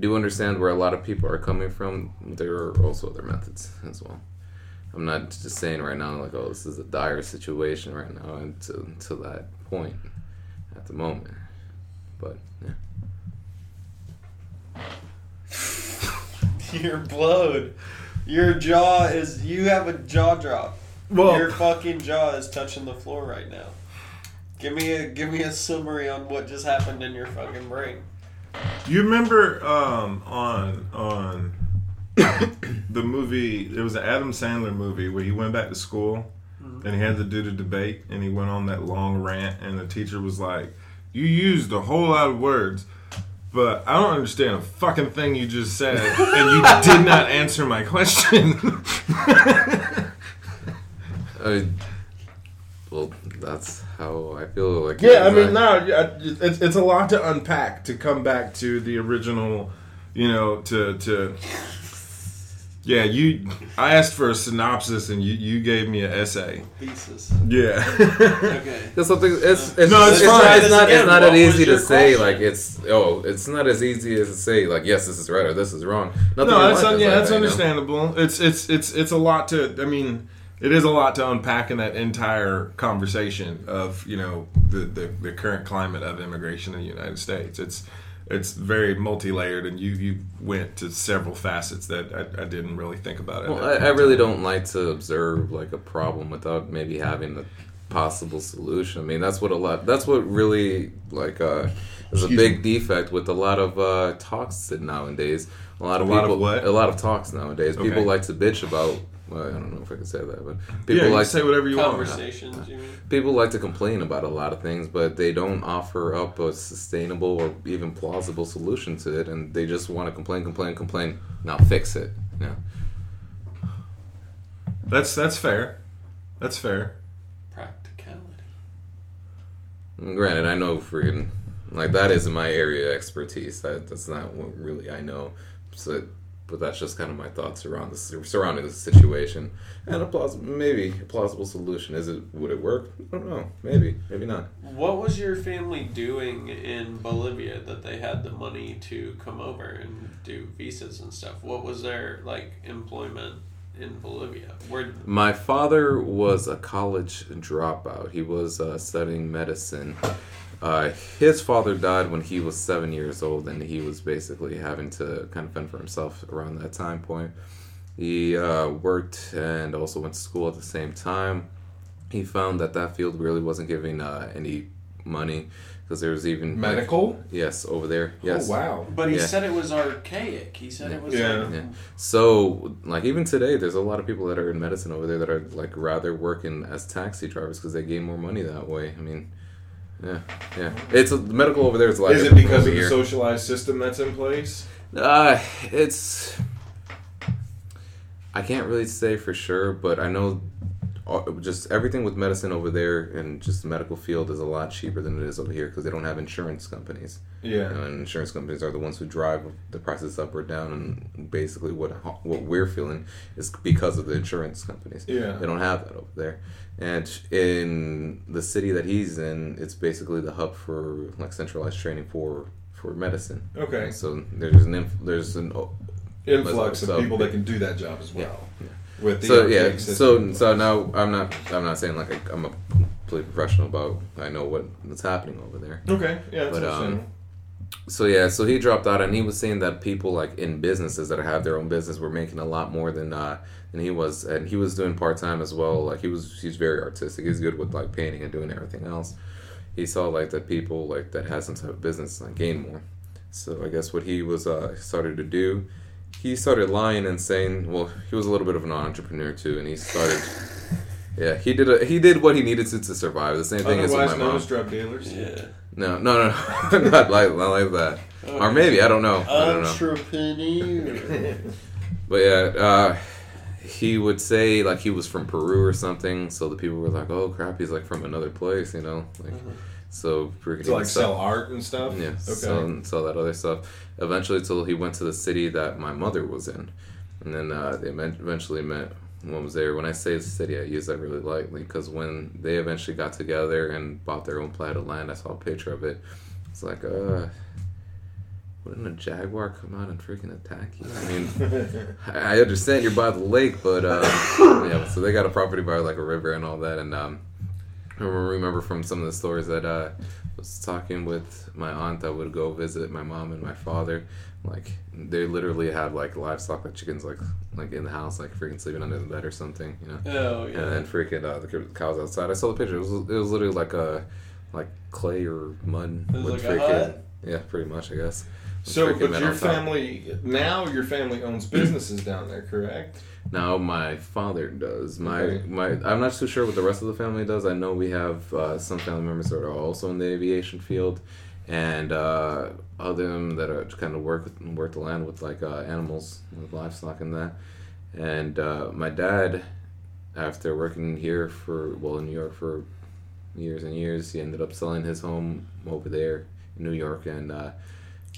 do understand where a lot of people are coming from. There are also other methods as well. I'm not just saying right now like, oh, this is a dire situation right now until to that point at the moment. But yeah, you're blowed. Your jaw is. You have a jaw drop. Well, your fucking jaw is touching the floor right now. Give me a give me a summary on what just happened in your fucking brain. You remember um, on on the movie? It was an Adam Sandler movie where he went back to school, mm-hmm. and he had to do the debate, and he went on that long rant, and the teacher was like, "You used a whole lot of words, but I don't understand a fucking thing you just said, and you did not answer my question." I, well, that's how I feel. Like yeah, I mean, no, it's it's a lot to unpack to come back to the original, you know, to to. Yeah, you. I asked for a synopsis, and you, you gave me an essay. Thesis. Yeah. Okay. That's something. It's, it's no, it's, it's fine. Not, it's not, it's not as easy to say. Question? Like it's oh, it's not as easy as to say like yes, this is right or this is wrong. Nothing no, that's un- yeah, that's understandable. Know? It's it's it's it's a lot to. I mean. It is a lot to unpack in that entire conversation of, you know, the, the, the current climate of immigration in the United States. It's it's very multi-layered, and you, you went to several facets that I, I didn't really think about it. Well, I, I really don't like to observe, like, a problem without maybe having a possible solution. I mean, that's what a lot... That's what really, like, uh, is a big defect with a lot of uh, talks nowadays. A lot of a people... Lot of what? A lot of talks nowadays. Okay. People like to bitch about... Well, I don't know if I can say that, but people yeah, like to say whatever you conversations, want. Conversations, you mean? People like to complain about a lot of things, but they don't offer up a sustainable or even plausible solution to it, and they just want to complain, complain, complain. Now fix it. Yeah. That's that's fair. That's fair. Practicality. And granted, I know freaking like that isn't my area of expertise. That that's not what really I know. So. But that's just kind of my thoughts around this, surrounding this situation. And a plausible, maybe a plausible solution. Is it? Would it work? I don't know. Maybe. Maybe not. What was your family doing in Bolivia that they had the money to come over and do visas and stuff? What was their, like, employment in Bolivia? Where... My father was a college dropout. He was uh, studying medicine. Uh, his father died when he was seven years old, and he was basically having to kind of fend for himself around that time point. He uh, worked and also went to school at the same time. He found that that field really wasn't giving uh, any money because there was even medical. Like, yes, over there. Yes. Oh wow! But he yeah. said it was archaic. He said yeah. it was. Yeah. Like, yeah. So like even today, there's a lot of people that are in medicine over there that are like rather working as taxi drivers because they gain more money that way. I mean. Yeah, yeah. It's a, medical over there is a lot. Is it because of the socialized system that's in place? Uh, it's... I can't really say for sure, but I know just everything with medicine over there and just the medical field is a lot cheaper than it is over here because they don't have insurance companies. Yeah. You know, and insurance companies are the ones who drive the prices up or down, and basically what what we're feeling is because of the insurance companies. Yeah. They don't have that over there. And in the city that he's in, it's basically the hub for like centralized training for, for medicine. Okay. And so there's an inf- there's an oh, influx of people that can do that job as well. Yeah. yeah. With the so yeah, so so now I'm not I'm not saying like I, I'm a complete professional about I know what what's happening over there. Okay, yeah, that's but um, so yeah, so he dropped out, and he was saying that people like in businesses that have their own business were making a lot more than uh than he was, and he was doing part time as well. Like he was, he's very artistic. He's good with like painting and doing everything else. He saw like that people like that had some type of business like gain more. So I guess what he was uh started to do. He started lying and saying, well, he was a little bit of an entrepreneur too, and he started, yeah, he did a, he did what he needed to to survive. The same thing as my mom. Otherwise, drug dealers. Yeah. No, no, no, no. not like not like that. Okay. Or maybe I don't know. Entrepreneur. But yeah, uh, he would say like he was from Peru or something, so the people were like, "Oh crap, he's like from another place," you know, like. Uh-huh. So, so like sell art and stuff? Yeah, okay. sell, sell that other stuff. Eventually, till he went to the city that my mother was in. And then uh, they eventually met when I was there. When I say the city, I use that really lightly, because when they eventually got together and bought their own plot of land, I saw a picture of it. It's like, uh, wouldn't a jaguar come out and freaking attack you? I mean, I understand you're by the lake, but uh, yeah. So they got a property by like a river and all that, and um, I remember from some of the stories that uh, I was talking with my aunt that would go visit my mom and my father. Like, they literally have like livestock, like chickens, like like in the house, like freaking sleeping under the bed or something, you know? Oh yeah. And then freaking uh, the cows outside. I saw the picture. It was it was literally like a like clay or mud. It was with like freaking, a hut? Yeah, pretty much, I guess. So, but your family, now your family owns businesses down there, correct? Now my father does. My okay. my, I'm not too sure what the rest of the family does. I know we have uh, some family members that are also in the aviation field, and uh, other than that are kind of work work the land with like uh, animals, with livestock and that. And uh, my dad, after working here for, well, in New York for years and years, he ended up selling his home over there in New York, and uh,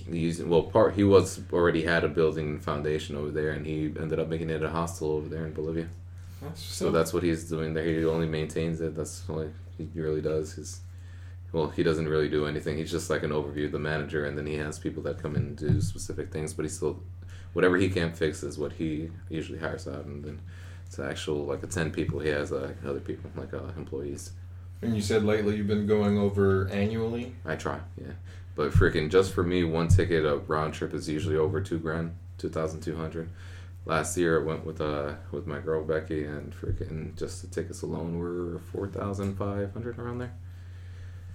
Using, well, part he was already had a building foundation over there, and he ended up making it a hostel over there in Bolivia. That's so cool. That's what he's doing there. He only maintains it. That's all he really does. He's, well, he doesn't really do anything. He's just like an overview, the manager, and then he has people that come in and do specific things. But he still, whatever he can fix is what he usually hires out, and then it's actual like a ten people. He has uh, other people like uh, employees. And you said lately you've been going over annually? I try, yeah. But freaking, just for me, one ticket a round trip is usually over two grand, two thousand two hundred. Last year I went with uh with my girl Becky, and freaking just the tickets alone were four thousand five hundred around there.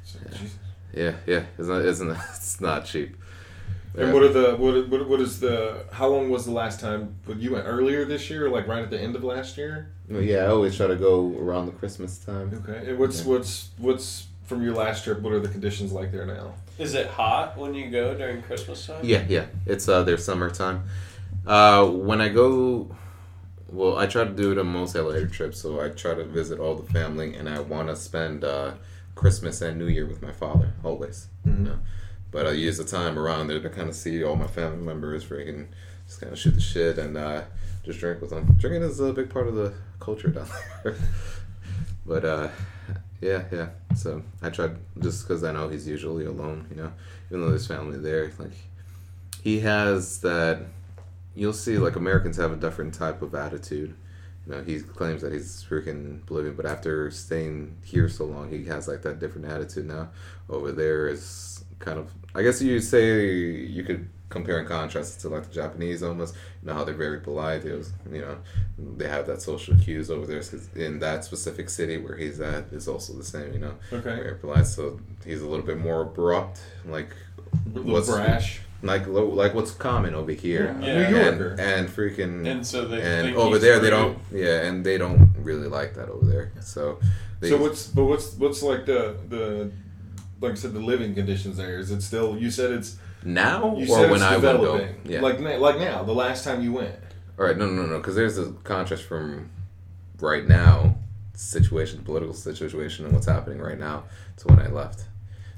So, yeah. yeah, yeah, it's not, it's not, it's not cheap. And what are the what what what is the how long was the last time you went? Earlier this year, or like right at the end of last year? Well, yeah, I always try to go around the Christmas time. Okay, and what's yeah. what's what's from your last trip? What are the conditions like there now? Is it hot when you go during Christmas time? Yeah, yeah, it's uh their summertime. Uh, when I go, well, I try to do it on most later trips, so I try to visit all the family, and I want to spend uh Christmas and New Year with my father always. Mm-hmm. You know? But I use the time around there to kind of see all my family members, freaking just kind of shoot the shit and uh, just drink with them. Drinking is a big part of the culture down there. But uh, yeah, yeah. So I tried, just because I know he's usually alone, you know, even though there's family there. Like, he has that, you'll see, like, Americans have a different type of attitude. You know, he claims that he's freaking Bolivian, but after staying here so long, he has, like, that different attitude now. Over there is kind of, I guess you say you could compare and contrast it to like the Japanese almost. You know how they're very polite. It was, you know, they have that social cues over there. Cause in that specific city where he's at is also the same. You know, okay, very polite. So he's a little bit more abrupt, like what's brash, like like what's common over here. Yeah, yeah. New Yorker, and, and freaking, and so they and over there they don't. Yeah, and they don't really like that over there. So they, so what's but what's what's like the the. Like I said, the living conditions there, is it still, you said it's now you said or when I went over? Yeah. Like, like now, the last time you went. All right, no, no, no, because there's a contrast from right now, situation, political situation, and what's happening right now to when I left.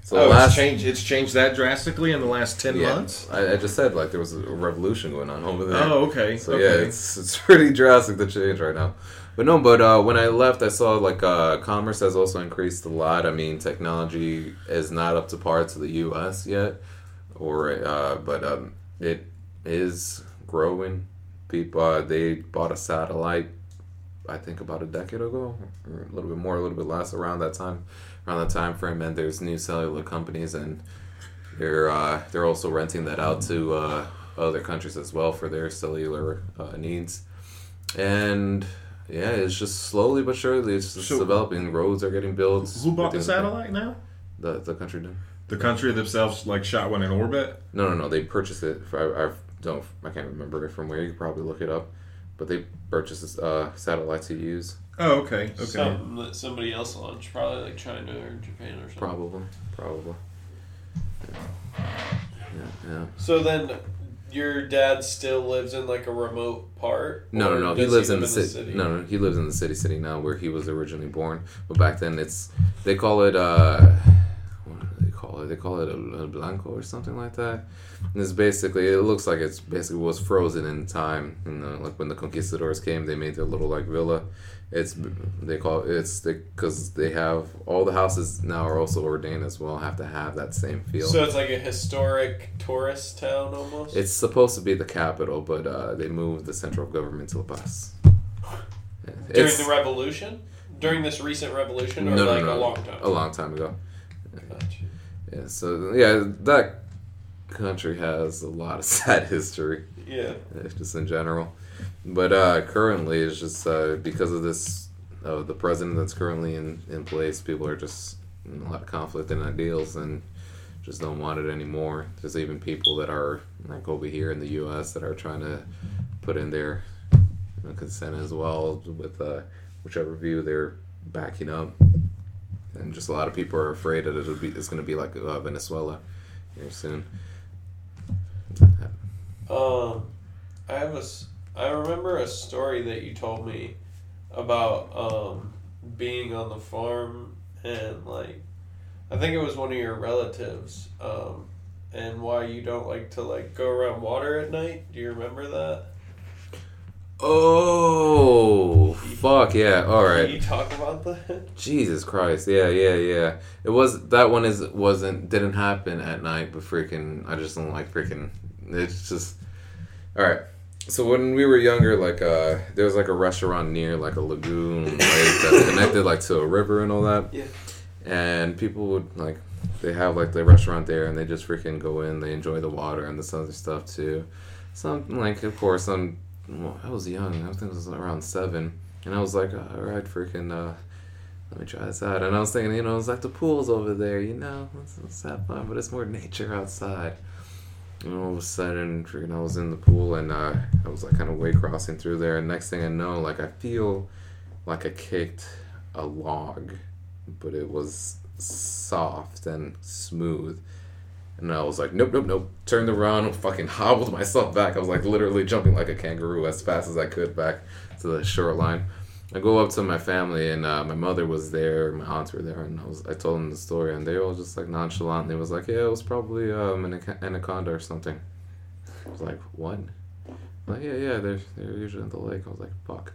So oh, last, it's changed. It's changed that drastically in the last ten yeah, months. I, I just said like there was a revolution going on over there. Oh, okay. So okay. yeah, it's it's pretty drastic the change right now. But no, but uh, when I left, I saw like uh, commerce has also increased a lot. I mean, technology is not up to par to the U S yet, or uh, but um, it is growing. People uh, they bought a satellite, I think about a decade ago, or a little bit more, a little bit less, around that time. Around that time frame, and there's new cellular companies, and they're uh, they're also renting that out to uh, other countries as well for their cellular uh, needs. And yeah, it's just slowly but surely it's just so developing. Roads are getting built. Who bought the satellite now? The the country did. The country themselves like shot one in orbit. No, no, no. They purchased it. I, I don't. I can't remember from where. You could probably look it up. But they purchased uh, satellites to use. Oh, okay. Okay. Something that somebody else launched, probably like China or Japan or something. Probably, probably. Yeah. Yeah, yeah. So then, your dad still lives in like a remote part? No, no, no. He lives he live in, the ci- in the city. No, no. He lives in the city, city now, where he was originally born. But back then, it's they call it. Uh, what do they call it? call it. They call it El Blanco or something like that. And it's basically, it looks like it's basically was frozen in time. You know, like when the conquistadors came, they made their little like villa. It's they call it, it's because they, they have all the houses now are also ordained as well, have to have that same feel. So it's like a historic tourist town almost? It's supposed to be the capital, but uh, they moved the center of government to La Paz. Yeah. During it's, the revolution? During this recent revolution, or no, like no, no, a long time? A long time ago. Gotcha. Yeah, so yeah, that country has a lot of sad history. Yeah. Just in general. But uh, currently, it's just uh, because of this, uh, the president that's currently in, in place, people are just in a lot of conflict and ideals and just don't want it anymore. There's even people that are, like over here in the U S, that are trying to put in their you know, consent as well with... Uh, whichever view they're backing up, and just a lot of people are afraid that it'll be it's going to be like uh, Venezuela here soon. Um, I have a I remember a story that you told me about um being on the farm and like I think it was one of your relatives um and why you don't like to like go around water at night. Do you remember that? Oh, fuck yeah, alright. Can you talk about that? Jesus Christ, yeah, yeah, yeah. It was, that one is, wasn't, didn't happen at night, but freaking, I just don't like freaking, it's just, alright. So when we were younger, like, uh, there was like a restaurant near like a lagoon, like, that's connected like to a river and all that. Yeah. And people would like, they have like the restaurant there and they just freaking go in, they enjoy the water and this other stuff too. Some, like, of course, some. Well, I was young. I think it was around seven, and I was like, oh, "All right, freaking, uh, let me try this out." And I was thinking, you know, it's like the pool's over there, you know, let's, let's have fun, but it's more nature outside. And all of a sudden, freaking, I was in the pool, and uh, I was like, kind of way crossing through there. And next thing I know, like I feel like I kicked a log, but it was soft and smooth. And I was like, nope, nope, nope. Turned around, fucking hobbled myself back. I was like literally jumping like a kangaroo as fast as I could back to the shoreline. I go up to my family, and uh, my mother was there, my aunts were there, and I was I told them the story, and they were all just like nonchalant. And they was like, yeah, it was probably um, an anaconda or something. I was like, what? I'm like, yeah, yeah, they're they're usually at the lake. I was like, fuck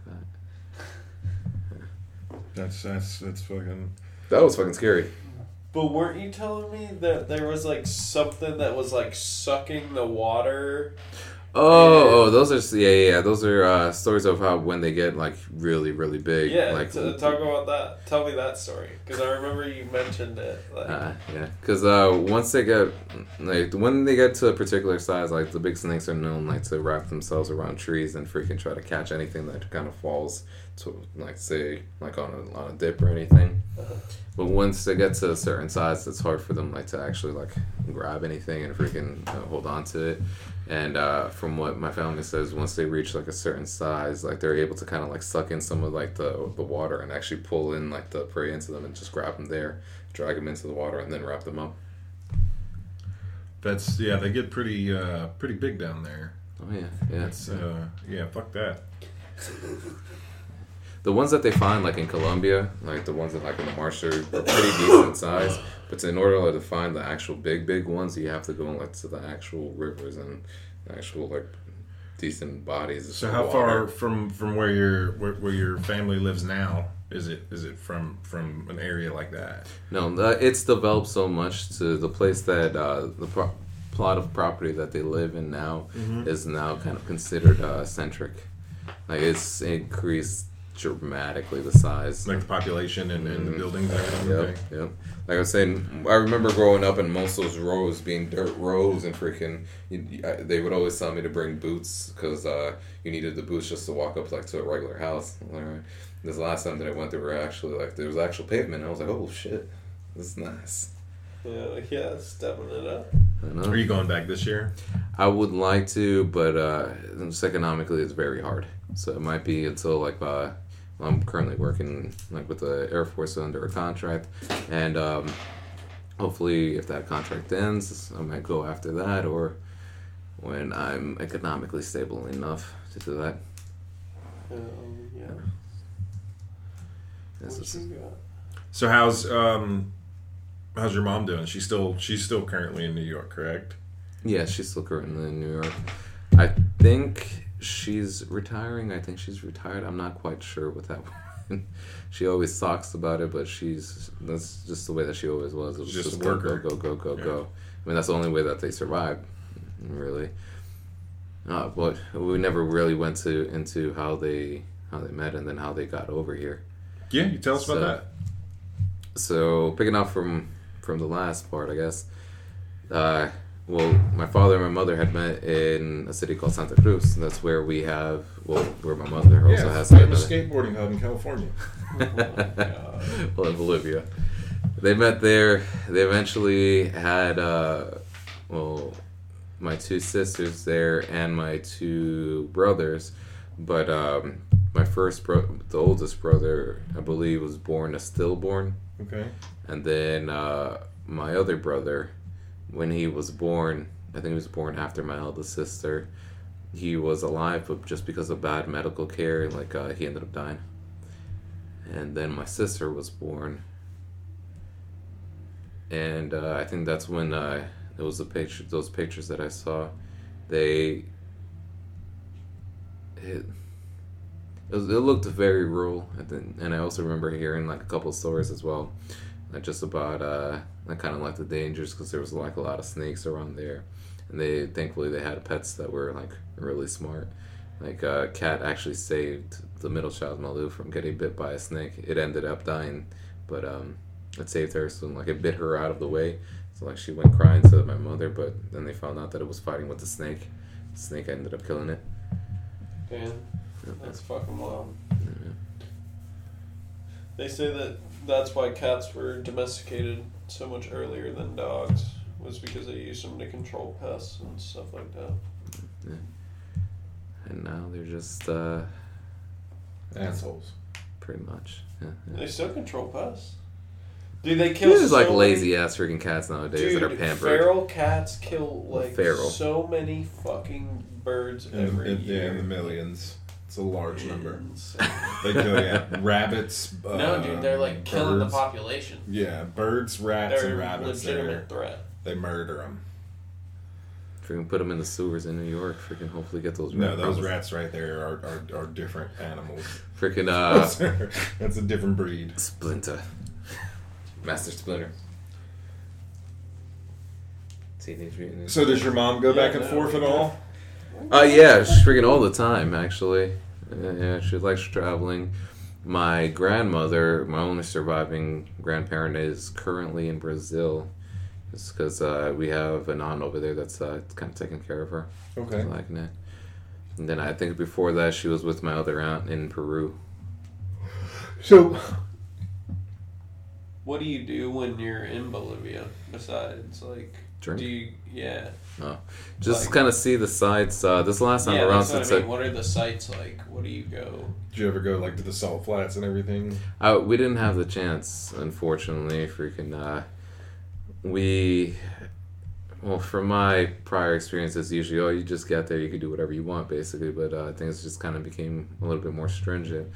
that. That's that's that's fucking. That was fucking scary. But weren't you telling me that there was, like, something that was, like, sucking the water? Oh, oh those are, yeah, yeah, those are uh, stories of how when they get, like, really, really big. Yeah, like, to talk about that. Tell me that story, because I remember you mentioned it. Like. Uh, yeah, because uh, once they get, like, when they get to a particular size, like, the big snakes are known, like, to wrap themselves around trees and freaking try to catch anything that kind of falls to, like, say, like, on a, on a dip or anything. Uh-huh. But once they get to a certain size, it's hard for them like to actually like grab anything and freaking uh, hold on to it. And uh, from what my family says, once they reach like a certain size, like they're able to kind of like suck in some of like the the water and actually pull in like the prey into them and just grab them there, drag them into the water, and then wrap them up. That's yeah, they get pretty uh, pretty big down there. Oh yeah, yeah. That's, uh, yeah, fuck that. The ones that they find, like, in Colombia, like, the ones that, like, in the marsh are, are pretty decent size. But in order like, to find the actual big, big ones, you have to go, like, to the actual rivers and actual, like, decent bodies. So how water. Far from, from where your where, where your family lives now is it is it from, from an area like that? No, it's developed so much to the place that uh, the pro- plot of property that they live in now mm-hmm. is now kind of considered uh, centric. Like, it's increased... dramatically the size, like the population and, and mm-hmm. the buildings and everything. Yep, yep. Like I was saying, I remember growing up and most of those rows being dirt rows and freaking you, I, they would always tell me to bring boots because uh, you needed the boots just to walk up like to a regular house. This last time that I went there were actually like there was actual pavement and I was like, oh shit, this is nice. Yeah, like, yeah, stepping it up. Are you going back this year? I would like to, but uh, just economically it's very hard. So it might be until like uh, I'm currently working like with the Air Force under a contract, and um, hopefully if that contract ends, I might go after that, or when I'm economically stable enough to do that. Um, yeah. yeah. What you got? So how's um, How's your mom doing? She's still she's still currently in New York, correct? Yeah, she's still currently in New York. I think she's retiring. I think she's retired. I'm not quite sure with that one. She always talks about it, but she's that's just the way that she always was. It was just, just go, go, go, go, go, yeah. go. I mean, that's the only way that they survived, really. Uh, but we never really went to into how they how they met and then how they got over here. Yeah, you tell us so, about that. So picking up from from the last part, I guess. Uh, well, my father and my mother had met in a city called Santa Cruz. That's where we have, well, where my mother yeah, also has met. Yeah, it's a skateboarding hub in California. Oh, well, in Bolivia. They met there. They eventually had, uh, well, my two sisters there and my two brothers. But um, my first bro, the oldest brother, I believe, was born a stillborn. Okay. And then uh, my other brother, when he was born, I think he was born after my eldest sister, he was alive, but just because of bad medical care, like uh, he ended up dying. And then my sister was born. And uh, I think that's when uh, it was the picture, those pictures that I saw, they... It, it, was, it looked very rural. I think, and I also remember hearing like a couple of stories as well. Like just about, uh, I kind of like the dangers because there was like a lot of snakes around there. And they, thankfully, they had pets that were like really smart. Like a cat actually saved the middle child, Marlu, from getting bit by a snake. It ended up dying, but um, it saved her. So like it bit her out of the way. So like she went crying to my mother, but then they found out that it was fighting with the snake. The snake ended up killing it. Damn, that's fucking wild. Yeah. They say that that's why cats were domesticated so much earlier than dogs, was because they used them to control pests and stuff like that. Yeah. And now they're just uh, assholes. Pretty much. Yeah, yeah. They still control pests. Dude, they kill. This is so like lazy ass freaking cats nowadays dude, that are pampered. Feral cats kill like feral. so many fucking birds in, every in, year. Yeah, in the millions. It's a large millions. number. They kill yeah, rabbits. Uh, no, dude, they're like birds. killing the population. Yeah, birds, rats, they're and rabbits. They're a legitimate threat. They murder them. Freaking put them in the sewers in New York. Freaking hopefully get those. No, those problems. Rats right there are are, are different animals. Freaking uh, that's a different breed. Splinter. Master Splinter. So does your mom go yeah, back and no, forth at all? Uh, yeah, she's freaking all the time, actually. Yeah, she likes traveling. My grandmother, my only surviving grandparent, is currently in Brazil. It's because uh, we have an aunt over there that's uh, kind of taking care of her. Okay. Like that. And then I think before that, she was with my other aunt in Peru. So... What do you do when you're in Bolivia? Besides, like, drink. Do you, yeah. Oh. Just like, kind of see the sights. Uh, this last time yeah, around, since I mean. I, what are the sights like? What do you go? Did you ever go like to the salt flats and everything? Uh, we didn't have the chance, unfortunately. Freaking, uh, we. Well, from my prior experiences, usually, oh, you just get there, you can do whatever you want, basically. But uh, things just kind of became a little bit more stringent,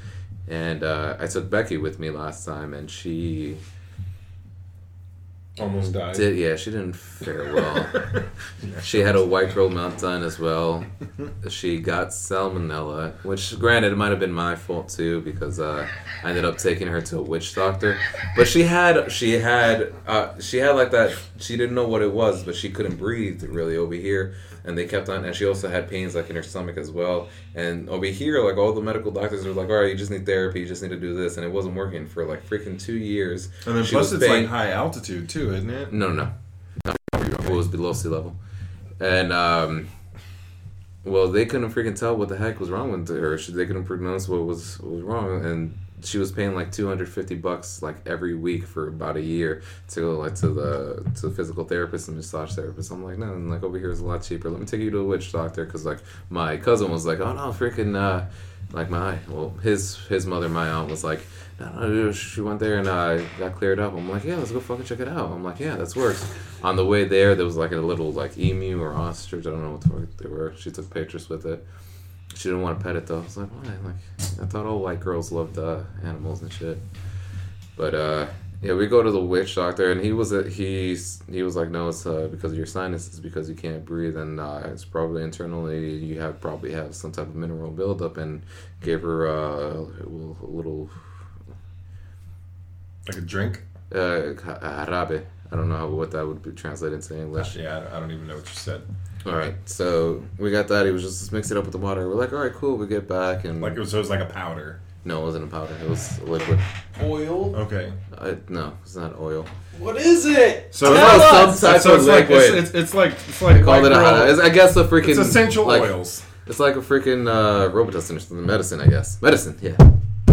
and uh, I took Becky with me last time, and she. Almost died. Did, yeah, she didn't fare well. She had a white girl meltdown as well. She got salmonella, which, granted, it might have been my fault too because uh, I ended up taking her to a witch doctor. But she had, she had, uh, she had like that. She didn't know what it was, but she couldn't breathe really over here, and they kept on. And she also had pains like in her stomach as well. And over here, like all the medical doctors were like, "All right, you just need therapy. You just need to do this," and it wasn't working for like freaking two years. And then she plus, it's paying, like high altitude too. Isn't it? No, no, no. It was below sea level. And, um, well, they couldn't freaking tell what the heck was wrong with her. They couldn't pronounce what was, what was wrong. And she was paying like two hundred fifty bucks like every week for about a year to go like to the to the physical therapist and massage therapist. I'm like, no, and, like over here is a lot cheaper. Let me take you to a witch doctor because like my cousin was like, oh no, freaking, uh, like my, well, his his mother, my aunt was like, no, no, no, she went there and uh, got cleared up. I'm like, yeah, let's go fucking check it out. I'm like, yeah, that's works. On the way there, there was like a little like emu or ostrich. I don't know what the fuck they were. She took pictures with it. She didn't want to pet it though. I was like, why? Like, I thought all white girls loved uh, animals and shit. But uh, Yeah, we go to the witch doctor, and he was a, he's he was like, no, it's uh, because of your sinuses, because you can't breathe, and uh, it's probably internally you have probably have some type of mineral buildup, and gave her uh, a little like a drink, uh, jarabe. I don't know how, what that would be translated into English. Yeah, I don't even know what you said. All right, so we got that. He was just mix it up with the water. We're like, all right, cool. We get back and like it was, so it was like a powder. No, it wasn't a powder. It was liquid. Oil? Okay. Uh, no, it's not oil. What is it? So it's not some type so of it's liquid. Like, it's, it's, it's like it's like. They called it a hot. I guess a freaking. It's essential like, oils. It's like a freaking uh, Robitussin or something. Medicine, I guess. Medicine, yeah.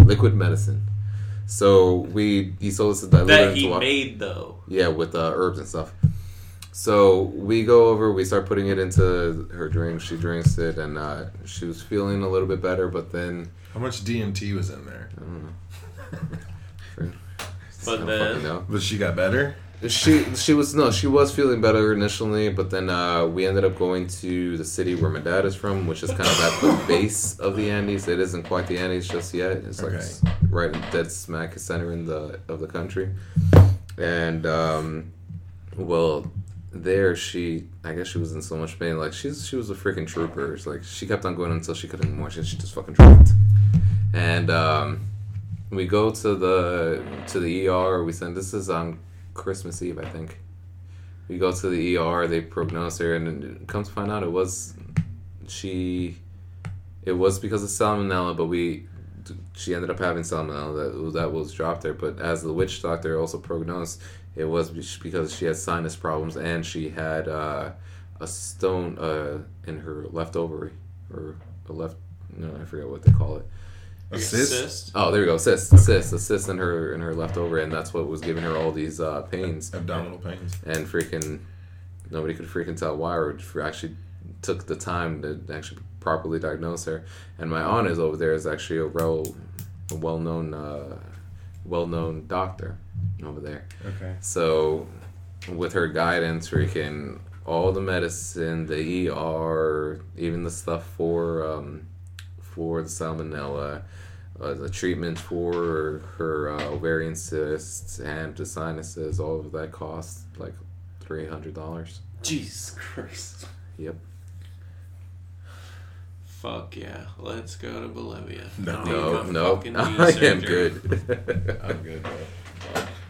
Liquid medicine. So we he sold us to dilute that it he made though. Yeah, with uh, herbs and stuff. So we go over, we start putting it into her drink. She drinks it, and uh, she was feeling a little bit better, but then... How much D M T was in there? I don't know. But then... But she got better? She she was... No, she was feeling better initially, but then uh, we ended up going to the city where my dad is from, which is kind of at the base of the Andes. It isn't quite the Andes just yet. It's like okay. Right dead smack center in the of the country. And, um, well... There, she, I guess she was in so much pain. Like, she's she was a freaking trooper. It's like, she kept on going until she couldn't anymore. She, she just fucking dropped. And um, we go to the to the E R. We send, this is on Christmas Eve, I think. We go to the E R. They prognose her. And come to find out, it was, she, it was because of salmonella. But we, she ended up having salmonella. That, that was dropped there. But as the witch doctor also prognosed, it was because she had sinus problems and she had uh, a stone uh, in her left ovary or a left. No, I forget what they call it. A cyst? cyst? Oh, there we go. Cyst, okay. cyst, a cyst in her in her left ovary, and that's what was giving her all these uh, pains, abdominal pains, and freaking nobody could freaking tell why or actually took the time to actually properly diagnose her. And my aunt is over there is actually a real, a well-known, uh, well-known doctor. Over there. Okay. So, with her guidance, freaking all the medicine, the E R, even the stuff for um, for the salmonella, uh, the treatment for her uh, ovarian cysts and the sinuses, all of that cost like three hundred dollars. Jesus Christ. Yep. Fuck yeah! Let's go to Bolivia. No, no, no. I am good. I'm good, bro.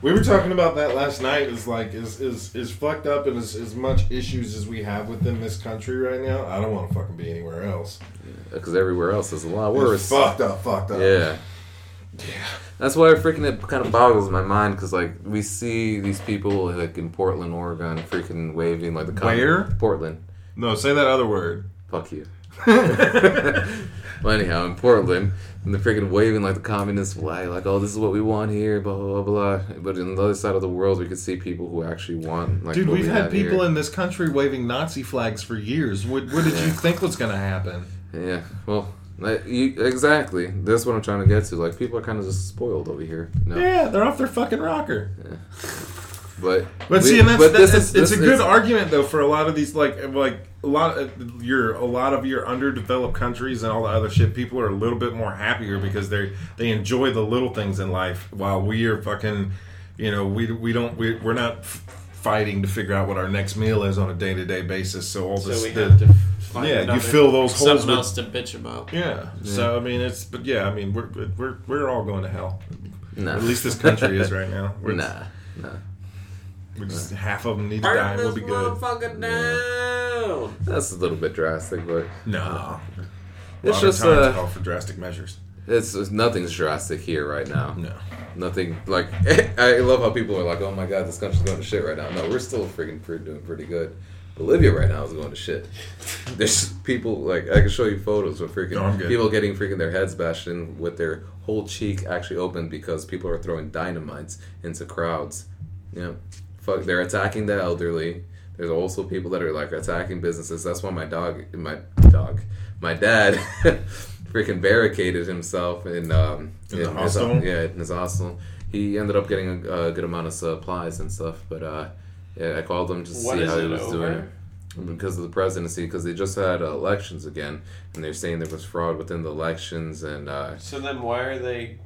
We were talking about that last night. Is like is is is fucked up, and as as much issues as we have within this country right now. I don't want to fucking be anywhere else. Because yeah, everywhere else is a lot worse. It's fucked up, fucked up. Yeah, yeah. That's why freaking it kind of boggles my mind. Because like we see these people like in Portland, Oregon, freaking waving like the where con- Portland. No, say that other word. Fuck you. Well, anyhow, in Portland, and they're freaking waving like the communist flag, like, oh, this is what we want here, blah, blah, blah, blah. But on the other side of the world, we could see people who actually want, like, dude, what we've we had people here. In this country waving Nazi flags for years. What, what did yeah. you think was going to happen? Yeah, well, like, you, exactly. That's what I'm trying to get to. Like, people are kind of just spoiled over here. You know? Yeah, they're off their fucking rocker. Yeah. But, but we, see, and that's, but that, this is, it's this, a good it's, argument though for a lot of these like like a lot of your a lot of your underdeveloped countries and all the other shit. People are a little bit more happier because they they enjoy the little things in life while we are fucking, you know, we we don't we we're not f- fighting to figure out what our next meal is on a day to day basis. So all so this, we the, have to find yeah, another, you fill those holes something with, else to bitch about. Yeah. yeah. So I mean, it's but yeah, I mean, we're we're we're all going to hell. Nah. At least this country is right now. We're nah, nah. We just half of them need to burn die and we'll be good. Down. Yeah. That's a little bit drastic, but no. It's just uh, call for drastic measures. It's, it's nothing's drastic here right now. No, nothing like I love how people are like, "Oh my god, this country's going to shit right now." No, we're still freaking pretty, doing pretty good. Bolivia right now is going to shit. There's people like I can show you photos of freaking no, people getting freaking their heads bashed in with their whole cheek actually open because people are throwing dynamites into crowds. Yeah. Fuck, they're attacking the elderly. There's also people that are like attacking businesses. That's why my dog, my dog, my dad, freaking barricaded himself in um in, in the hostel. His, yeah, in his hostel. He ended up getting a, a good amount of supplies and stuff. But uh, yeah, I called him to what see how he was over? doing. Because of the presidency, because they just had uh, elections again, and they're saying there was fraud within the elections, and uh, so then why are they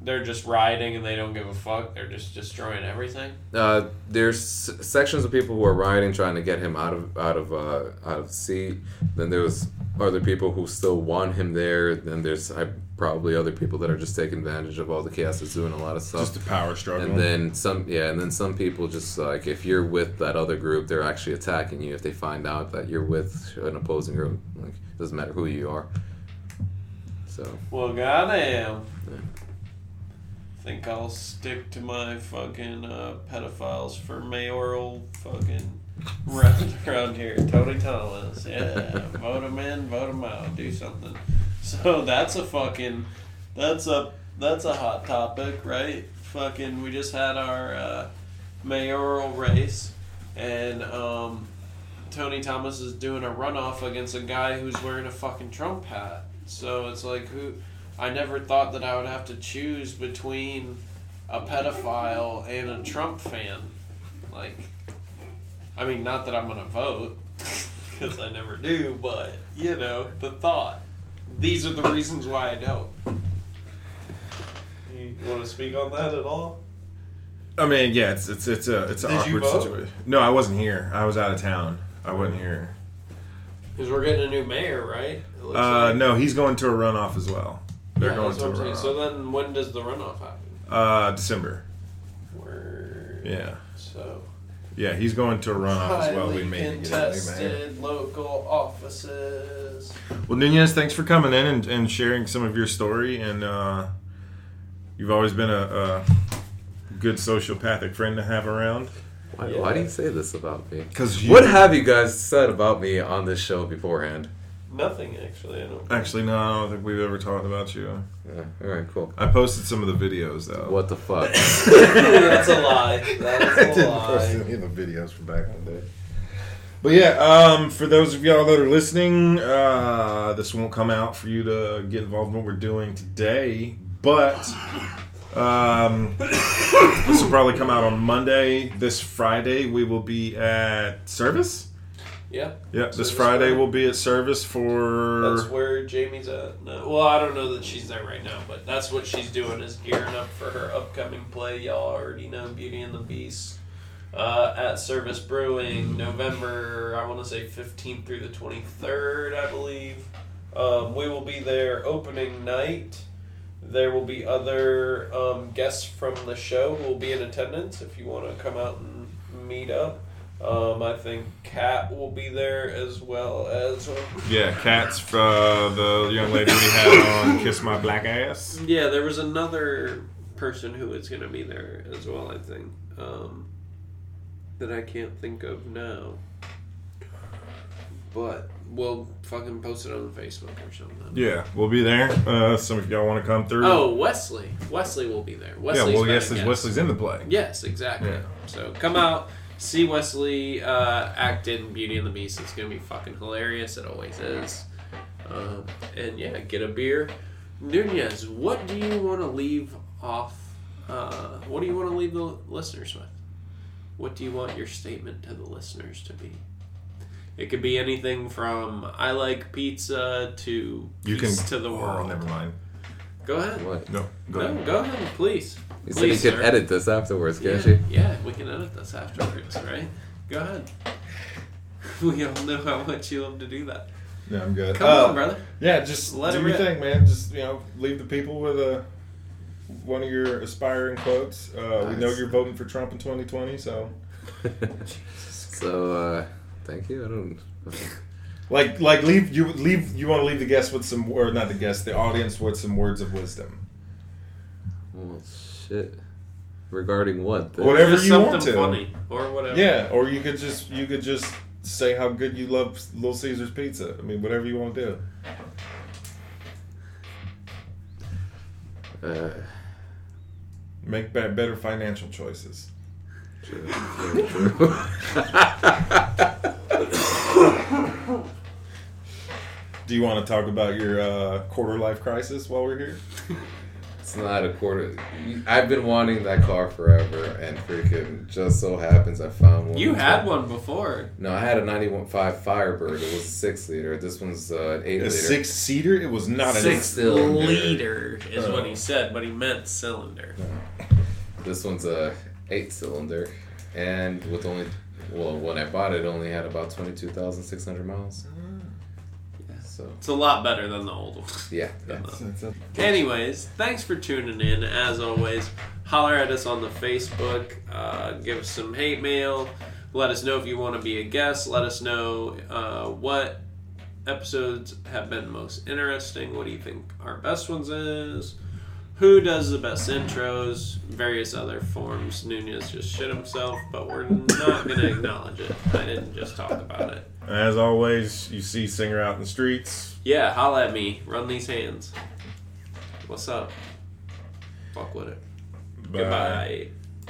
They're just rioting and they don't give a fuck. They're just destroying everything. Uh, there's sections of people who are rioting, trying to get him out of out of uh, out of seat. Then there's other people who still want him there. Then there's I, probably other people that are just taking advantage of all the chaos that's doing a lot of stuff. Just a power struggle. And then some, yeah. And then some people just like if you're with that other group, they're actually attacking you if they find out that you're with an opposing group. Like it doesn't matter who you are. So. Well, goddamn. Yeah. I think I'll stick to my fucking uh, pedophiles for mayoral fucking round around here. Tony Thomas, yeah, vote him in, vote him out, do something. So that's a fucking, that's a that's a hot topic, right? Fucking, we just had our uh, mayoral race, and um, Tony Thomas is doing a runoff against a guy who's wearing a fucking Trump hat. So it's like who. I never thought that I would have to choose between a pedophile and a Trump fan. Like, I mean, not that I'm going to vote, because I never do, but, you know, the thought. These are the reasons why I don't. You want to speak on that at all? I mean, yeah, it's it's it's a it's an Did awkward situation. No, I wasn't here. I was out of town. I wasn't here. Because we're getting a new mayor, right? It looks uh, like. No, he's going to a runoff as well. They're yeah, going to runoff. So then when does the runoff happen? Uh, December. Word. Yeah. So. Yeah, he's going to a runoff as well. We may contested local offices. Well, Nunez, thanks for coming in and, and sharing some of your story. And uh, you've always been a, a good sociopathic friend to have around. Why, yeah. why do you say this about me? 'Cause you, what have you guys said about me on this show beforehand? Nothing, actually. I don't actually, no, I don't think we've ever talked about you. Yeah. All right, cool. I posted some of the videos, though. What the fuck? That's a lie. That's a lie. I didn't post any of the videos from back in the day. But yeah, um, for those of y'all that are listening, uh, this won't come out for you to get involved in what we're doing today, but um, this will probably come out on Monday. This Friday, we will be at Service. Yeah. Yeah. This Service Friday we'll be at Service for. That's where Jamie's at. No, well, I don't know that she's there right now, but that's what she's doing is gearing up for her upcoming play. Y'all already know Beauty and the Beast uh, at Service Brewing, November. I want to say fifteenth through the twenty-third, I believe. Um, we will be there opening night. There will be other um, guests from the show who will be in attendance if you want to come out and meet up. Um, I think Kat will be there as well as... Uh, yeah, Kat's uh, the young lady we had on Kiss My Black Ass. Yeah, there was another person who was going to be there as well, I think, um, that I can't think of now. But we'll fucking post it on Facebook or something. Yeah, we'll be there. Uh, some of y'all want to come through. Oh, Wesley. Wesley will be there. Wesley's yeah, well, yes, Wesley's in the play. Yes, exactly. Yeah. So come out. See Wesley uh, act in Beauty and the Beast. It's going to be fucking hilarious. It always is. Um, and yeah, get a beer. Nunez, what do you want to leave off? Uh, what do you want to leave the listeners with? What do you want your statement to the listeners to be? It could be anything from I like pizza to you peace can, to the world. Oh, never mind. Go ahead. What? No, go no, ahead. Go ahead, please. You said you could edit this afterwards, can't yeah, you? Yeah, we can edit this afterwards, right? Go ahead. We all know how much you love to do that. Yeah, I'm good. Come uh, on, brother. Yeah, just Let do your rip. thing, man. Just, you know, leave the people with a one of your aspiring quotes. Uh, nice. We know you're voting for Trump in twenty twenty, so. so, uh, thank you. I don't... like, like leave you leave you want to leave the guests with some... Or not the guests, the audience with some words of wisdom. Well, shit. Regarding what? Then? Whatever just you want to, funny or whatever. Yeah, or you could just you could just say how good you love Little Caesar's pizza. I mean, whatever you want to do. Uh, Make b- better financial choices. True, true, true. Do you want to talk about your uh, quarter life crisis while we're here? It's not a quarter. I've been wanting that car forever, and freaking just so happens I found one. You had one before. No, I had a ninety-one point five Firebird. It was a six liter. This one's uh, an eight a liter. A six seater? It was not a six cylinder. Liter is oh. what he said, but he meant cylinder. No. This one's a eight cylinder, and with only well, when I bought it, it only had about twenty-two thousand six hundred miles. So. It's a lot better than the old one. Yeah. yeah. The... Anyways, thanks for tuning in. As always, holler at us on the Facebook. Uh, give us some hate mail. Let us know if you want to be a guest. Let us know uh, what episodes have been most interesting. What do you think our best ones is? Who does the best intros? Various other forms. Nunez just shit himself, but we're not going to acknowledge it. I didn't just talk about it. As always, you see Singer out in the streets. Yeah, holla at me. Run these hands. What's up? Fuck with it. Bye. Goodbye.